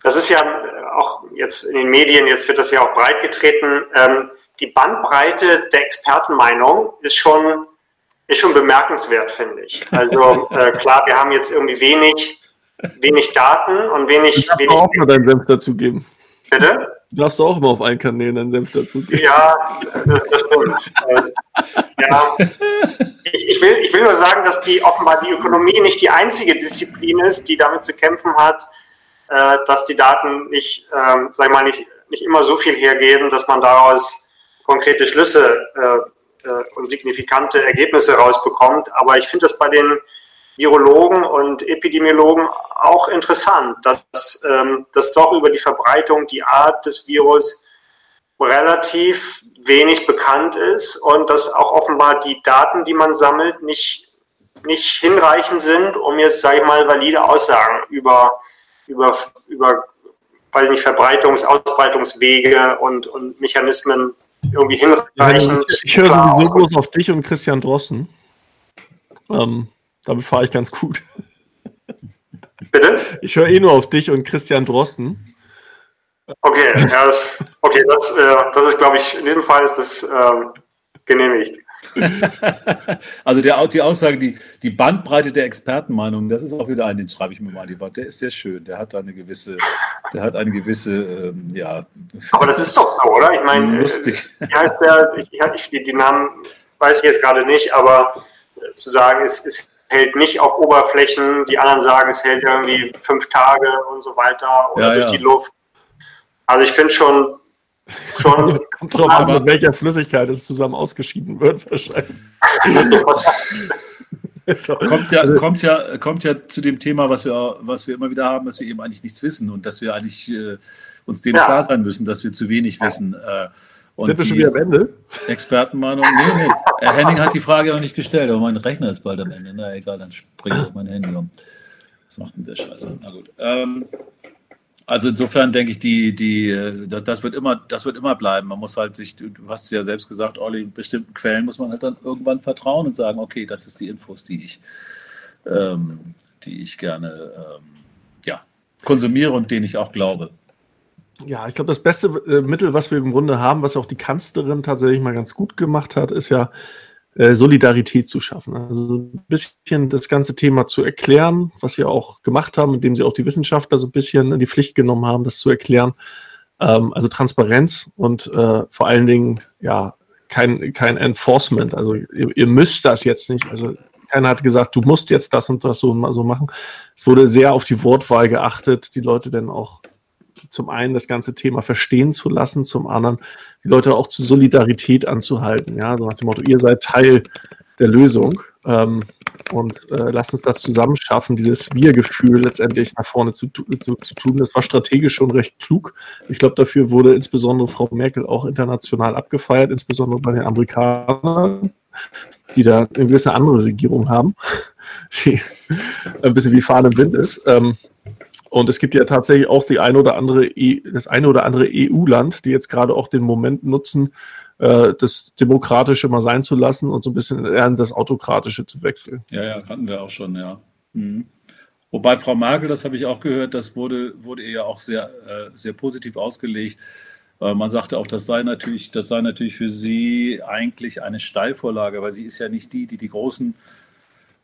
das ist ja auch jetzt in den Medien, jetzt wird das ja auch breit getreten. Ähm, die Bandbreite der Expertenmeinung ist schon, ist schon bemerkenswert, finde ich. Also äh, klar, wir haben jetzt irgendwie wenig, wenig Daten und wenig... Ich darf wenig auch mal deinen Senf dazugeben. Bitte? Du darfst auch immer auf allen Kanälen deinen Senf dazugeben. Ja, das stimmt. Ja. Ich, ich, will, ich will nur sagen, dass die offenbar die Ökonomie nicht die einzige Disziplin ist, die damit zu kämpfen hat, dass die Daten nicht, ähm, sag ich mal, nicht, nicht immer so viel hergeben, dass man daraus konkrete Schlüsse äh, äh, und signifikante Ergebnisse rausbekommt. Aber ich finde das bei den Virologen und Epidemiologen auch interessant, dass, ähm, dass doch über die Verbreitung, die Art des Virus relativ wenig bekannt ist und dass auch offenbar die Daten, die man sammelt, nicht, nicht hinreichend sind, um jetzt, sag ich mal, valide Aussagen über über, über weiß nicht, Verbreitungs-, Ausbreitungswege und, und Mechanismen irgendwie hinreichend. Ich, ich höre sowieso bloß auf dich und Christian Drossen. Ähm, damit fahre ich ganz gut. Bitte? Ich höre eh nur auf dich und Christian Drossen. Okay, ja, das, okay, das, äh, das ist, glaube ich, in diesem Fall ist das äh, genehmigt. Also der, die Aussage, die, die Bandbreite der Expertenmeinung, das ist auch wieder ein, den schreibe ich mir mal an die Wand. Der ist sehr schön, der hat eine gewisse, der hat eine gewisse, ähm, ja. Aber das ist doch so, oder? Ich meine, lustig. Wie heißt der, ich, ich, die, die Namen weiß ich jetzt gerade nicht, aber zu sagen, es, es hält nicht auf Oberflächen, die anderen sagen, es hält irgendwie fünf Tage und so weiter oder ja, durch ja. die Luft. Also ich finde schon, Schon kommt drauf an, mit welcher Flüssigkeit es zusammen ausgeschieden wird, wahrscheinlich. so. kommt, ja, kommt, ja, kommt ja zu dem Thema, was wir, was wir immer wieder haben, dass wir eben eigentlich nichts wissen und dass wir eigentlich äh, uns dem ja. klar sein müssen, dass wir zu wenig wissen. Äh, und Sind wir schon wieder am Ende? Expertenmeinung, nee, nee. Herr Henning hat die Frage noch nicht gestellt, aber mein Rechner ist bald am Ende. Na egal, dann springe ich auf mein Handy um. Was macht denn der Scheiße? Na gut. Ähm, Also insofern denke ich, die, die, das wird immer, das wird immer bleiben. Man muss halt sich, du hast es ja selbst gesagt, Olli, in bestimmten Quellen muss man halt dann irgendwann vertrauen und sagen, okay, das ist die Infos, die ich, ähm, die ich gerne ähm, ja, konsumiere und denen ich auch glaube. Ja, ich glaube, das beste äh, Mittel, was wir im Grunde haben, was auch die Kanzlerin tatsächlich mal ganz gut gemacht hat, ist ja, äh, Solidarität zu schaffen. Also ein bisschen das ganze Thema zu erklären, was sie auch gemacht haben, indem sie auch die Wissenschaftler so ein bisschen in die Pflicht genommen haben, das zu erklären. Ähm, also Transparenz und äh, vor allen Dingen ja kein, kein Enforcement. Also ihr, ihr müsst das jetzt nicht. Also keiner hat gesagt, du musst jetzt das und das so und so machen. Es wurde sehr auf die Wortwahl geachtet, die Leute dann auch zum einen das ganze Thema verstehen zu lassen, zum anderen die Leute auch zur Solidarität anzuhalten. Ja, so nach dem Motto, ihr seid Teil der Lösung ähm, und äh, lasst uns das zusammen schaffen, dieses Wir-Gefühl letztendlich nach vorne zu, zu, zu tun. Das war strategisch schon recht klug. Ich glaube, dafür wurde insbesondere Frau Merkel auch international abgefeiert, insbesondere bei den Amerikanern, die da eine gewisse andere Regierung haben, die ein bisschen wie Fahne im Wind ist. Ähm, Und es gibt ja tatsächlich auch die eine oder andere e- das eine oder andere E U-Land, die jetzt gerade auch den Moment nutzen, äh, das Demokratische mal sein zu lassen und so ein bisschen in das Autokratische zu wechseln. Ja, ja, hatten wir auch schon, ja. Mhm. Wobei Frau Merkel, das habe ich auch gehört, das wurde, wurde ihr ja auch sehr, äh, sehr positiv ausgelegt. Äh, man sagte auch, das sei natürlich, das sei natürlich für sie eigentlich eine Steilvorlage, weil sie ist ja nicht die, die die großen...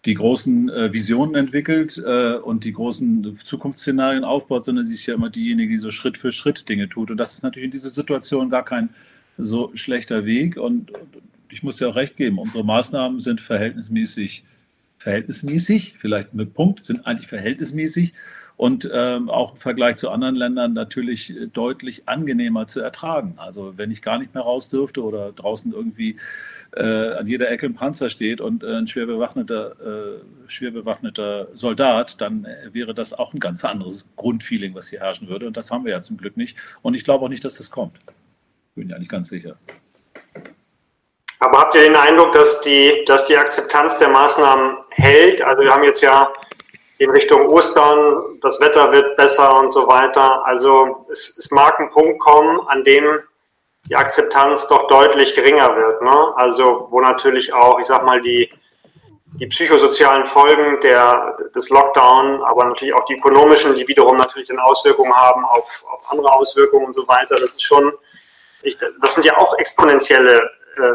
die großen äh, Visionen entwickelt äh, und die großen Zukunftsszenarien aufbaut, sondern sie ist ja immer diejenige, die so Schritt für Schritt Dinge tut. Und das ist natürlich in dieser Situation gar kein so schlechter Weg. Und, und ich muss dir auch recht geben, unsere Maßnahmen sind verhältnismäßig, verhältnismäßig, vielleicht mit Punkt, sind eigentlich verhältnismäßig und ähm, auch im Vergleich zu anderen Ländern natürlich deutlich angenehmer zu ertragen. Also wenn ich gar nicht mehr raus dürfte oder draußen irgendwie äh, an jeder Ecke ein Panzer steht und äh, ein schwer bewaffneter, äh, schwer bewaffneter Soldat, dann wäre das auch ein ganz anderes Grundfeeling, was hier herrschen würde. Und das haben wir ja zum Glück nicht. Und ich glaube auch nicht, dass das kommt. Bin ja nicht ganz sicher. Aber habt ihr den Eindruck, dass die, dass die Akzeptanz der Maßnahmen hält? Also wir haben jetzt ja in Richtung Ostern, das Wetter wird besser und so weiter. Also es, es mag ein Punkt kommen, an dem die Akzeptanz doch deutlich geringer wird, ne? Also wo natürlich auch, ich sag mal, die, die psychosozialen Folgen der, des Lockdown, aber natürlich auch die ökonomischen, die wiederum natürlich dann Auswirkungen haben auf, auf andere Auswirkungen und so weiter. Das ist schon, ich, das sind ja auch exponentielle äh,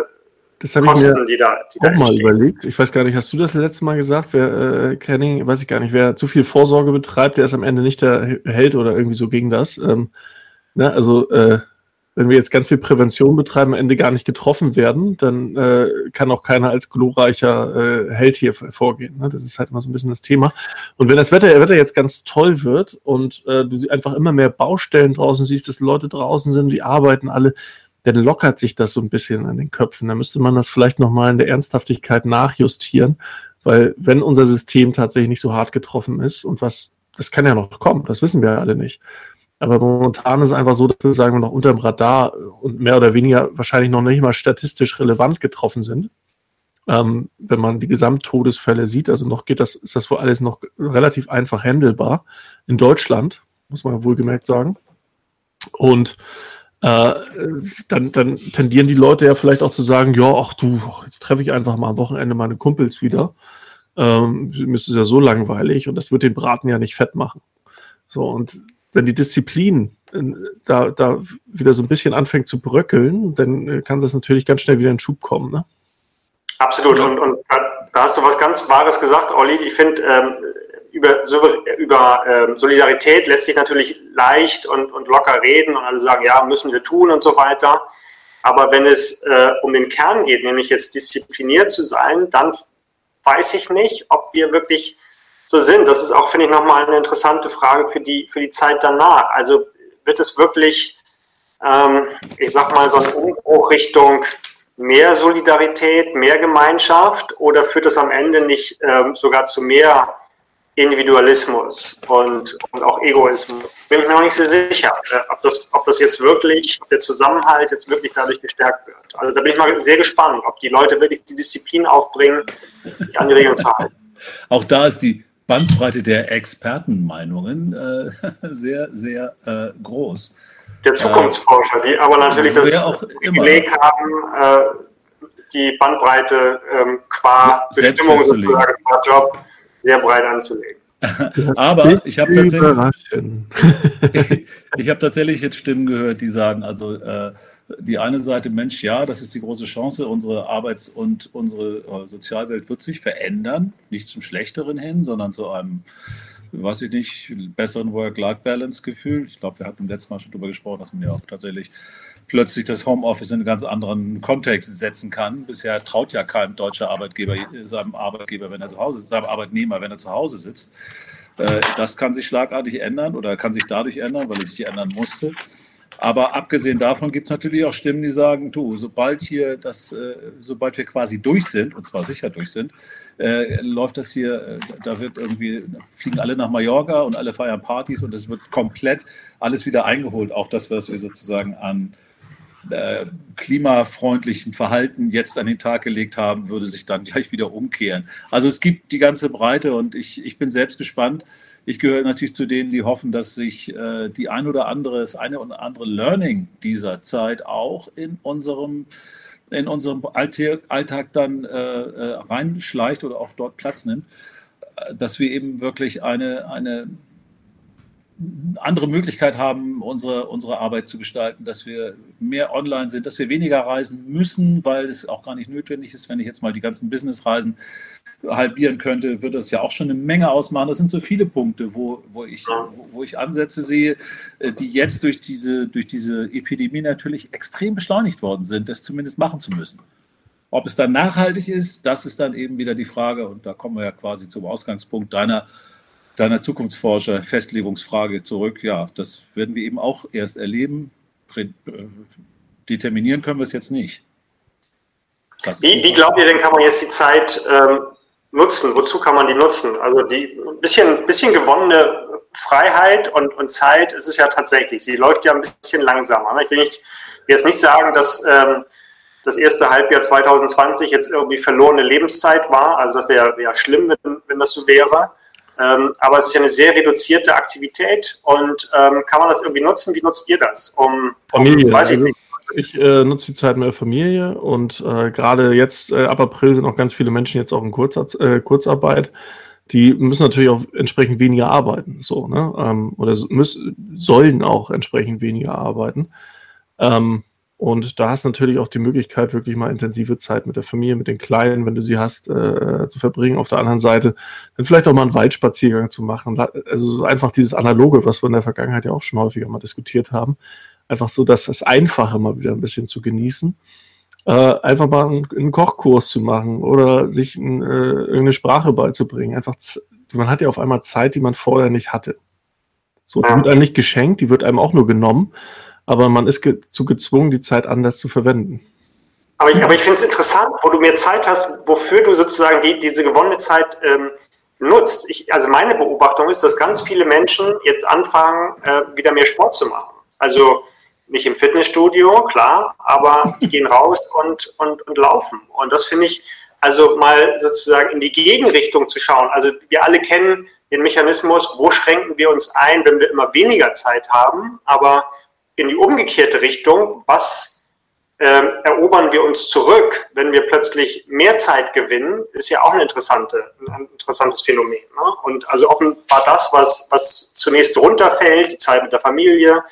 das Kosten, ich mir die da die auch da mal überlegt. Ich weiß gar nicht, hast du das letzte Mal gesagt? Wer, äh, Kenning, weiß ich gar nicht, wer zu viel Vorsorge betreibt, der ist am Ende nicht der Held oder irgendwie so gegen das. Ähm, ne? Also, äh, wenn wir jetzt ganz viel Prävention betreiben, am Ende gar nicht getroffen werden, dann äh, kann auch keiner als glorreicher äh, Held hier vorgehen. Ne? Das ist halt immer so ein bisschen das Thema. Und wenn das Wetter, das Wetter jetzt ganz toll wird und äh, du einfach immer mehr Baustellen draußen siehst, dass Leute draußen sind, die arbeiten alle, dann lockert sich das so ein bisschen an den Köpfen. Da müsste man das vielleicht nochmal in der Ernsthaftigkeit nachjustieren, weil wenn unser System tatsächlich nicht so hart getroffen ist und was, das kann ja noch kommen, das wissen wir ja alle nicht. Aber momentan ist es einfach so, dass wir, sagen wir, noch unter dem Radar und mehr oder weniger wahrscheinlich noch nicht mal statistisch relevant getroffen sind. Ähm, wenn man die Gesamttodesfälle sieht, also noch geht das, ist das wohl alles noch relativ einfach handelbar in Deutschland, muss man wohlgemerkt sagen. Und äh, dann, dann tendieren die Leute ja vielleicht auch zu sagen, ja, ach du, jetzt treffe ich einfach mal am Wochenende meine Kumpels wieder. Ähm, es ist ja so langweilig und das wird den Braten ja nicht fett machen. So, und wenn die Disziplin da, da wieder so ein bisschen anfängt zu bröckeln, dann kann das natürlich ganz schnell wieder in den Schub kommen. Ne? Absolut. Und, und da hast du was ganz Wahres gesagt, Olli. Ich finde, ähm, über, über ähm, Solidarität lässt sich natürlich leicht und, und locker reden und alle sagen, ja, müssen wir tun und so weiter. Aber wenn es äh, um den Kern geht, nämlich jetzt diszipliniert zu sein, dann weiß ich nicht, ob wir wirklich so sind. Das ist auch, finde ich, nochmal eine interessante Frage für die, für die Zeit danach. Also wird es wirklich, ähm, ich sag mal, so ein Umbruch Richtung mehr Solidarität, mehr Gemeinschaft oder führt das am Ende nicht ähm, sogar zu mehr Individualismus und, und auch Egoismus? Bin mir noch nicht so sicher, ob das, ob das jetzt wirklich, ob der Zusammenhalt jetzt wirklich dadurch gestärkt wird. Also da bin ich mal sehr gespannt, ob die Leute wirklich die Disziplin aufbringen, die an die Regeln zu halten. Auch da ist die Bandbreite der Expertenmeinungen äh, sehr, sehr äh, groß. Der Zukunftsforscher, die aber natürlich äh, das auch Privileg immer haben, äh, die Bandbreite ähm, qua Se- Bestimmung sozusagen, qua Job sehr breit anzulegen. Aber ich habe tatsächlich, ich hab tatsächlich jetzt Stimmen gehört, die sagen, also äh, die eine Seite, Mensch, ja, das ist die große Chance, unsere Arbeits- und unsere Sozialwelt wird sich verändern, nicht zum Schlechteren hin, sondern zu einem, weiß ich nicht, besseren Work-Life-Balance-Gefühl. Ich glaube, wir hatten im letzten Mal schon darüber gesprochen, dass man ja auch tatsächlich plötzlich das Homeoffice in einen ganz anderen Kontext setzen kann. Bisher traut ja kein deutscher Arbeitgeber seinem Arbeitgeber, wenn er zu Hause, seinem Arbeitnehmer, wenn er zu Hause sitzt. Das kann sich schlagartig ändern oder kann sich dadurch ändern, weil es sich ändern musste. Aber abgesehen davon gibt es natürlich auch Stimmen, die sagen, du, sobald hier das, sobald wir quasi durch sind, und zwar sicher durch sind, äh, läuft das hier, da wird irgendwie, fliegen alle nach Mallorca und alle feiern Partys und es wird komplett alles wieder eingeholt, auch das, was wir sozusagen an äh, klimafreundlichen Verhalten jetzt an den Tag gelegt haben, würde sich dann gleich wieder umkehren. Also es gibt die ganze Breite und ich, ich bin selbst gespannt. Ich gehöre natürlich zu denen, die hoffen, dass sich äh, die ein oder andere, das eine oder andere Learning dieser Zeit auch in unserem, in unserem Alltag, Alltag dann äh, reinschleicht oder auch dort Platz nimmt, dass wir eben wirklich eine, eine andere Möglichkeit haben, unsere, unsere Arbeit zu gestalten, dass wir mehr online sind, dass wir weniger reisen müssen, weil es auch gar nicht notwendig ist. Wenn ich jetzt mal die ganzen Businessreisen halbieren könnte, wird das ja auch schon eine Menge ausmachen. Das sind so viele Punkte, wo, wo, ich, wo, wo ich Ansätze sehe, die jetzt durch diese, durch diese Epidemie natürlich extrem beschleunigt worden sind, das zumindest machen zu müssen. Ob es dann nachhaltig ist, das ist dann eben wieder die Frage. Und da kommen wir ja quasi zum Ausgangspunkt deiner, deiner Zukunftsforscher, Festlegungsfrage zurück. Ja, das werden wir eben auch erst erleben. Determinieren können wir es jetzt nicht. Wie, wie glaubt ihr denn, kann man jetzt die Zeit ähm nutzen? Wozu kann man die nutzen? Also die ein bisschen, bisschen gewonnene Freiheit und, und Zeit ist es ja tatsächlich. Sie läuft ja ein bisschen langsamer. Ich will nicht, jetzt nicht sagen, dass ähm, das erste Halbjahr zwanzig zwanzig jetzt irgendwie verlorene Lebenszeit war. Also das wäre ja schlimm, wenn, wenn das so wäre. Ähm, aber es ist ja eine sehr reduzierte Aktivität und ähm, kann man das irgendwie nutzen? Wie nutzt ihr das? Um, um Familie, weiß ich nicht. ich äh, nutze die Zeit mit der Familie und äh, gerade jetzt äh, ab April sind auch ganz viele Menschen jetzt auch in Kurzarz, äh, Kurzarbeit. Die müssen natürlich auch entsprechend weniger arbeiten, so, ne? Ähm, oder müssen, sollen auch entsprechend weniger arbeiten. Ähm, und da hast du natürlich auch die Möglichkeit, wirklich mal intensive Zeit mit der Familie, mit den Kleinen, wenn du sie hast, äh, zu verbringen. Auf der anderen Seite dann vielleicht auch mal einen Waldspaziergang zu machen. Also einfach dieses Analoge, was wir in der Vergangenheit ja auch schon häufiger mal diskutiert haben. Einfach so, dass das Einfache mal wieder ein bisschen zu genießen. Äh, einfach mal einen, einen Kochkurs zu machen oder sich ein, äh, irgendeine Sprache beizubringen. Einfach, z- man hat ja auf einmal Zeit, die man vorher nicht hatte. So, die wird einem nicht geschenkt, die wird einem auch nur genommen, aber man ist ge- zu gezwungen, die Zeit anders zu verwenden. Aber ich, aber ich finde es interessant, wo du mehr Zeit hast, wofür du sozusagen die, diese gewonnene Zeit ähm, nutzt. Ich, also meine Beobachtung ist, dass ganz viele Menschen jetzt anfangen, äh, wieder mehr Sport zu machen. Also nicht im Fitnessstudio, klar, aber die gehen raus und, und, und laufen. Und das finde ich, also mal sozusagen in die Gegenrichtung zu schauen. Also wir alle kennen den Mechanismus, wo schränken wir uns ein, wenn wir immer weniger Zeit haben, aber in die umgekehrte Richtung, was äh, erobern wir uns zurück, wenn wir plötzlich mehr Zeit gewinnen, ist ja auch eine interessante, ein interessantes Phänomen. Ne? Und also offenbar das, was, was zunächst runterfällt, die Zeit mit der Familie,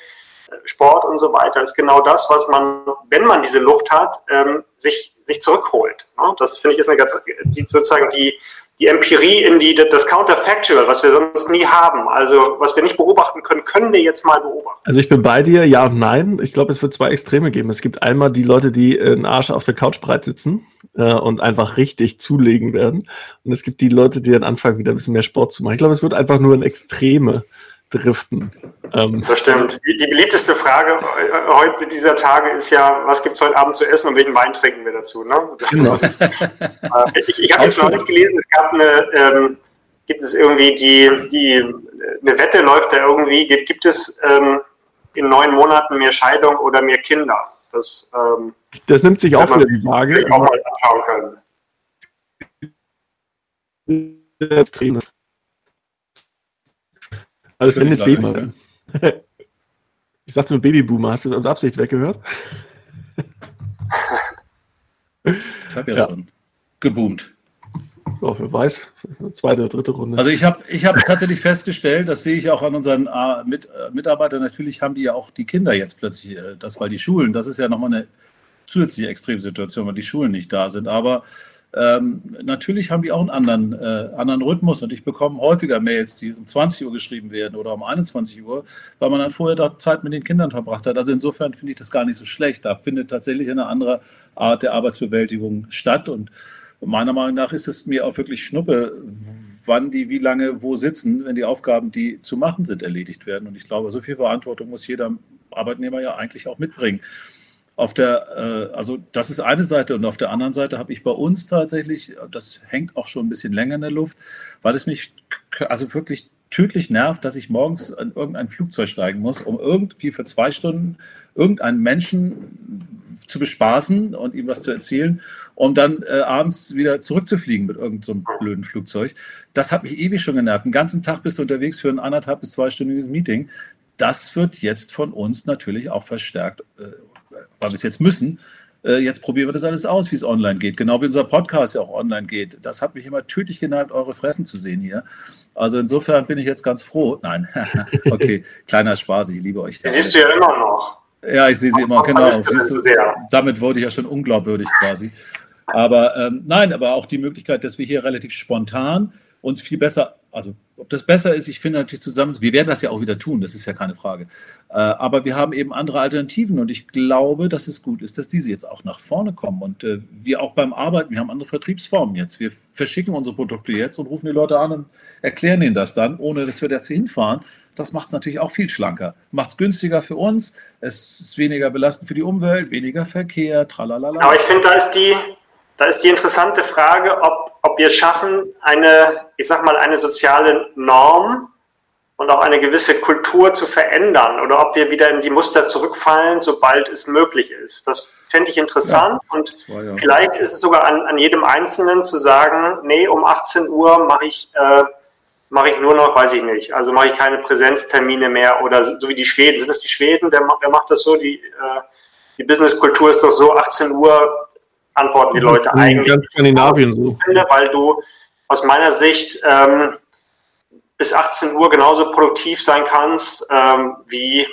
Sport und so weiter, ist genau das, was man, wenn man diese Luft hat, ähm, sich, sich zurückholt. Ne? Das finde ich ist eine ganz, die, sozusagen die, die Empirie in die, das Counterfactual, was wir sonst nie haben. Also, was wir nicht beobachten können, können wir jetzt mal beobachten. Also, ich bin bei dir, ja und nein. Ich glaube, es wird zwei Extreme geben. Es gibt einmal die Leute, die einen Arsch auf der Couch breit sitzen äh, und einfach richtig zulegen werden. Und es gibt die Leute, die dann anfangen, wieder ein bisschen mehr Sport zu machen. Ich glaube, es wird einfach nur ein Extreme driften. Ähm, das stimmt. Die, die beliebteste Frage heute dieser Tage ist ja, was gibt es heute Abend zu essen und welchen Wein trinken wir dazu? Ne? Genau. ich ich habe jetzt noch nicht gelesen, es gab eine, ähm, gibt es irgendwie die, die, eine Wette läuft da irgendwie, gibt, gibt es ähm, in neun Monaten mehr Scheidung oder mehr Kinder? Das, ähm, das nimmt sich auch wieder die Waage. Auch mal anschauen können. Das Training. Alles wenn es Baby. Ich sagte nur Babyboomer. Hast du mit Absicht weggehört? Ich habe ja, ja schon geboomt. Oh, wer weiß. Zweite oder dritte Runde. Also ich habe ich hab tatsächlich festgestellt, das sehe ich auch an unseren äh, mit, äh, Mitarbeitern, natürlich haben die ja auch die Kinder jetzt plötzlich, äh, das weil die Schulen, das ist ja nochmal eine zusätzliche Extremsituation, weil die Schulen nicht da sind. Aber Ähm, natürlich haben die auch einen anderen, äh, anderen Rhythmus und ich bekomme häufiger Mails, die um zwanzig Uhr geschrieben werden oder um einundzwanzig Uhr, weil man dann vorher da Zeit mit den Kindern verbracht hat. Also insofern finde ich das gar nicht so schlecht. Da findet tatsächlich eine andere Art der Arbeitsbewältigung statt und meiner Meinung nach ist es mir auch wirklich Schnuppe, wann die wie lange wo sitzen, wenn die Aufgaben, die zu machen sind, erledigt werden. Und ich glaube, so viel Verantwortung muss jeder Arbeitnehmer ja eigentlich auch mitbringen. Auf der, also das ist eine Seite und auf der anderen Seite habe ich bei uns tatsächlich, das hängt auch schon ein bisschen länger in der Luft, weil es mich also wirklich tödlich nervt, dass ich morgens in irgendein Flugzeug steigen muss, um irgendwie für zwei Stunden irgendeinen Menschen zu bespaßen und ihm was zu erzählen, um dann äh, abends wieder zurückzufliegen mit irgend so einem blöden Flugzeug. Das hat mich ewig schon genervt. Den ganzen Tag bist du unterwegs für ein anderthalb bis zweistündiges Meeting. Das wird jetzt von uns natürlich auch verstärkt äh, weil wir es jetzt müssen, jetzt probieren wir das alles aus, wie es online geht. Genau wie unser Podcast ja auch online geht. Das hat mich immer tödlich geneigt, eure Fressen zu sehen hier. Also insofern bin ich jetzt ganz froh. Nein, okay, kleiner Spaß, ich liebe euch. Die siehst du ja immer noch. Ja, ich sehe sie immer, genau. Du, damit wurde ich ja schon unglaubwürdig quasi. Aber ähm, nein, aber auch die Möglichkeit, dass wir hier relativ spontan uns viel besser, also ob das besser ist, ich finde natürlich zusammen, wir werden das ja auch wieder tun, das ist ja keine Frage, aber wir haben eben andere Alternativen und ich glaube, dass es gut ist, dass diese jetzt auch nach vorne kommen und wir auch beim Arbeiten, wir haben andere Vertriebsformen jetzt, wir verschicken unsere Produkte jetzt und rufen die Leute an und erklären ihnen das dann, ohne dass wir dazu hinfahren, das macht es natürlich auch viel schlanker, macht es günstiger für uns, es ist weniger belastend für die Umwelt, weniger Verkehr, tralalala. Aber ich finde, da ist die... Da ist die interessante Frage, ob, ob wir es schaffen, eine, ich sag mal, eine soziale Norm und auch eine gewisse Kultur zu verändern oder ob wir wieder in die Muster zurückfallen, sobald es möglich ist. Das fände ich interessant ja, und ja. Vielleicht ist es sogar an, an jedem Einzelnen zu sagen, nee, um achtzehn Uhr mache ich, äh, mache ich nur noch, weiß ich nicht, also mache ich keine Präsenztermine mehr oder so wie die Schweden. Sind das die Schweden? Wer, wer macht das so? Die, äh, die Businesskultur ist doch so, achtzehn Uhr antworten die Leute eigentlich. Ganz Skandinavien so. Weil du aus meiner Sicht ähm, bis achtzehn Uhr genauso produktiv sein kannst, ähm, wie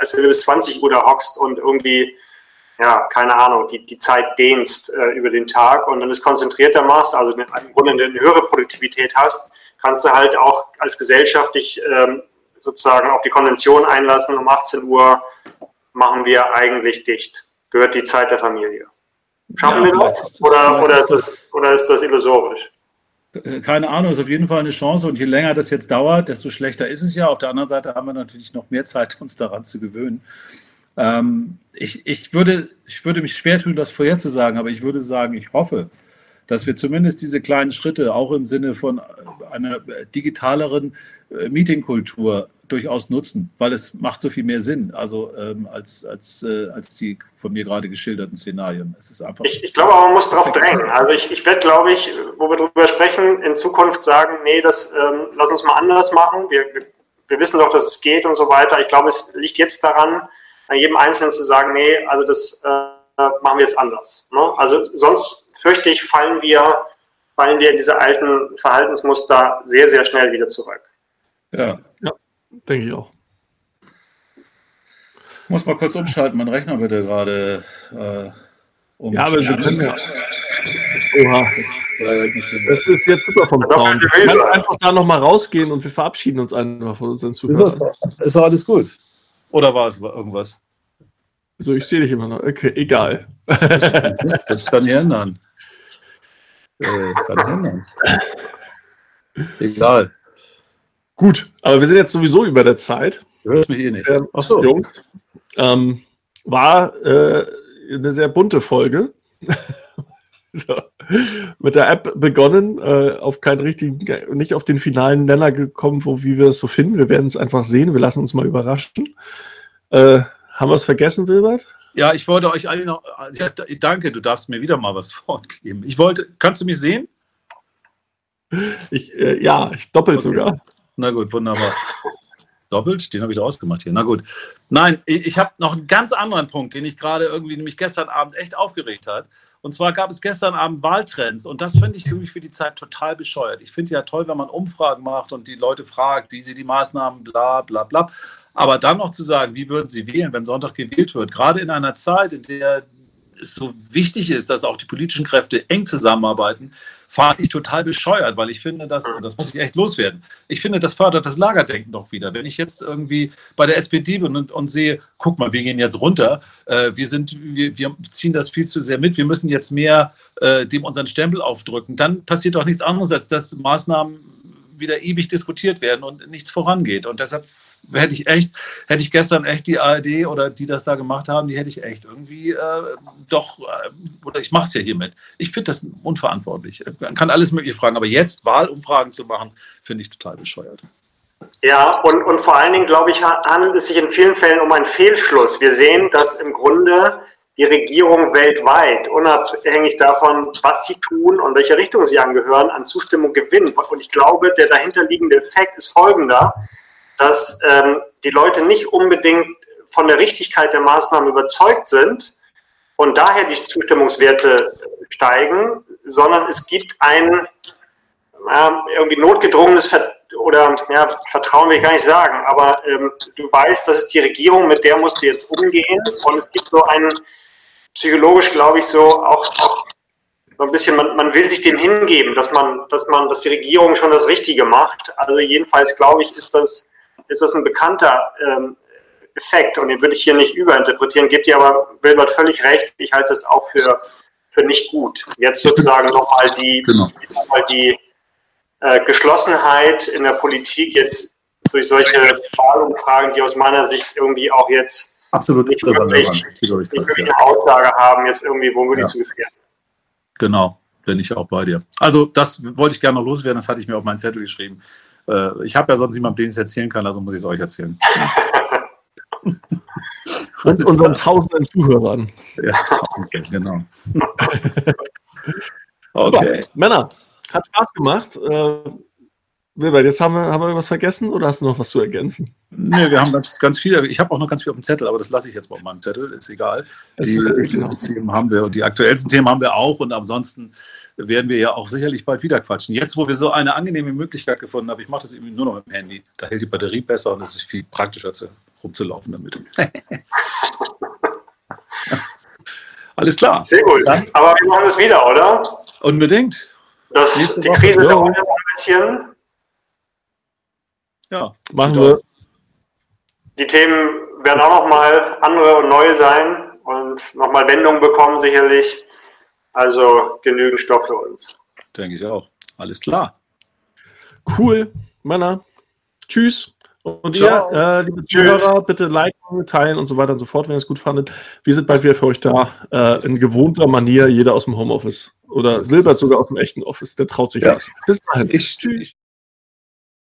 als wenn du bis zwanzig Uhr da hockst und irgendwie, ja, keine Ahnung, die, die Zeit dehnst äh, über den Tag. Und wenn du es konzentrierter machst, also im Grunde eine höhere Produktivität hast, kannst du halt auch als gesellschaftlich ähm, sozusagen auf die Konvention einlassen, um achtzehn Uhr machen wir eigentlich dicht. Gehört die Zeit der Familie. Schaffen ja, wir das? Oder, oder, ist das, oder ist das illusorisch? Keine Ahnung, ist auf jeden Fall eine Chance und je länger das jetzt dauert, desto schlechter ist es ja. Auf der anderen Seite haben wir natürlich noch mehr Zeit, uns daran zu gewöhnen. Ähm, ich, ich, würde, ich würde mich schwer tun, das vorherzusagen, aber ich würde sagen, ich hoffe, dass wir zumindest diese kleinen Schritte auch im Sinne von einer digitaleren Meetingkultur durchaus nutzen, weil es macht so viel mehr Sinn, also ähm, als, als, äh, als die von mir gerade geschilderten Szenarien. Es ist einfach ich, ich glaube, man muss darauf drängen. Also ich, ich werde, glaube ich, wo wir drüber sprechen, in Zukunft sagen, nee, das ähm, lass uns mal anders machen. Wir, wir wissen doch, dass es geht und so weiter. Ich glaube, es liegt jetzt daran, an jedem Einzelnen zu sagen, nee, also das äh, machen wir jetzt anders. Ne? Also sonst, fürchte ich, fallen wir, fallen wir in diese alten Verhaltensmuster sehr, sehr schnell wieder zurück. Ja, ja. Denke ich auch. Ich muss mal kurz umschalten, mein Rechner bitte gerade äh, um. Ja, aber Sie können ja. Oha. Das ist jetzt super vom Sound. Ich kann einfach da nochmal rausgehen und wir verabschieden uns einfach von unseren Zuhörern. Ist doch alles gut. Oder war es irgendwas? So, ich sehe dich immer noch. Okay, egal. Das kann ich ändern. Äh, kann ich ändern. Egal. Gut, aber wir sind jetzt sowieso über der Zeit. Hört mich eh nicht. Ähm, Achso. Jungs. Ähm, war äh, eine sehr bunte Folge. So. Mit der App begonnen, äh, auf keinen richtigen, nicht auf den finalen Nenner gekommen, wo, wie wir es so finden. Wir werden es einfach sehen. Wir lassen uns mal überraschen. Äh, haben wir es vergessen, Wilbert? Ja, ich wollte euch alle noch. Ja, danke, du darfst mir wieder mal was vorgeben. Ich wollte. Kannst du mich sehen? Ich, äh, ja, ich doppelt okay. sogar. Na gut, wunderbar. Doppelt, den habe ich da ausgemacht hier. Na gut. Nein, ich, ich habe noch einen ganz anderen Punkt, den ich gerade irgendwie, nämlich gestern Abend echt aufgeregt hat. Und zwar gab es gestern Abend Wahltrends und das finde ich irgendwie für die Zeit total bescheuert. Ich finde ja toll, wenn man Umfragen macht und die Leute fragt, wie sie die Maßnahmen, bla bla bla. Aber dann noch zu sagen, wie würden sie wählen, wenn Sonntag gewählt wird, gerade in einer Zeit, in der es so wichtig ist, dass auch die politischen Kräfte eng zusammenarbeiten, fand ich total bescheuert, weil ich finde, dass, und das muss ich echt loswerden, ich finde, das fördert das Lagerdenken doch wieder. Wenn ich jetzt irgendwie bei der S P D bin und, und sehe, guck mal, wir gehen jetzt runter, äh, wir, sind, wir, wir ziehen das viel zu sehr mit, wir müssen jetzt mehr äh, dem unseren Stempel aufdrücken, dann passiert doch nichts anderes, als dass Maßnahmen wieder ewig diskutiert werden und nichts vorangeht. Und deshalb hätte ich echt, hätte ich gestern echt die A R D oder die das da gemacht haben, die hätte ich echt irgendwie äh, doch, äh, oder ich mache es ja hiermit. Ich finde das unverantwortlich. Man kann alles mögliche fragen, aber jetzt Wahlumfragen zu machen, finde ich total bescheuert. Ja, und, und vor allen Dingen, glaube ich, handelt es sich in vielen Fällen um einen Fehlschluss. Wir sehen, dass im Grunde die Regierung weltweit, unabhängig davon, was sie tun und welcher Richtung sie angehören, an Zustimmung gewinnt. Und ich glaube, der dahinterliegende Effekt ist folgender, dass ähm, die Leute nicht unbedingt von der Richtigkeit der Maßnahmen überzeugt sind und daher die Zustimmungswerte steigen, sondern es gibt ein äh, irgendwie notgedrungenes Ver- oder ja, Vertrauen will ich gar nicht sagen, aber ähm, du weißt, das ist die Regierung, mit der musst du jetzt umgehen und es gibt so einen psychologisch, glaube ich, so auch, auch so ein bisschen, man, man will sich dem hingeben, dass man, dass man, dass die Regierung schon das Richtige macht. Also jedenfalls, glaube ich, ist das, ist das ein bekannter ähm, Effekt und den würde ich hier nicht überinterpretieren. Gebt ihr aber Wilbert völlig recht, ich halte das auch für, für nicht gut. Jetzt sozusagen nochmal die, genau. nochmal die äh, Geschlossenheit in der Politik jetzt durch solche Wahlumfragen, die aus meiner Sicht irgendwie auch jetzt absolut nicht wirklich, relevant, nicht wirklich eine Aussage haben, jetzt irgendwie womöglich ja. zu gefährden. Genau, bin ich auch bei dir. Also das wollte ich gerne noch loswerden, das hatte ich mir auf meinen Zettel geschrieben. Ich habe ja sonst niemanden, den ich es erzählen kann, also muss ich es euch erzählen. Und unseren tausenden Zuhörern. Ja, tausenden, genau. Okay. Super. Männer, hat Spaß gemacht. Wilbert, jetzt haben wir, haben wir irgendwas vergessen oder hast du noch was zu ergänzen? Nee, wir haben ganz, ganz viel. Ich habe auch noch ganz viel auf dem Zettel, aber das lasse ich jetzt mal auf meinem Zettel, ist egal. Die wichtigsten Themen haben wir und die aktuellsten Themen haben wir auch und ansonsten werden wir ja auch sicherlich bald wieder quatschen. Jetzt, wo wir so eine angenehme Möglichkeit gefunden haben, ich mache das eben nur noch mit dem Handy, da hält die Batterie besser und es ist viel praktischer zu, rumzulaufen damit. Alles klar. Sehr gut, dann, aber wir machen es wieder, oder? Unbedingt. Das, die Krise dauert ja ein bisschen. Ja, machen wir. Die Themen werden auch nochmal andere und neue sein und nochmal Wendungen bekommen sicherlich. Also genügend Stoff für uns. Denke ich auch. Alles klar. Cool, Männer. Tschüss. Und ciao. Ja, äh, liebe Tschüss. Zuhörer, bitte liken, teilen und so weiter und so fort, wenn ihr es gut fandet. Wir sind bald wieder für euch da. Äh, in gewohnter Manier, jeder aus dem Homeoffice. Oder Silbert sogar aus dem echten Office, der traut sich ja. Was. Bis dahin. Ich, tschüss.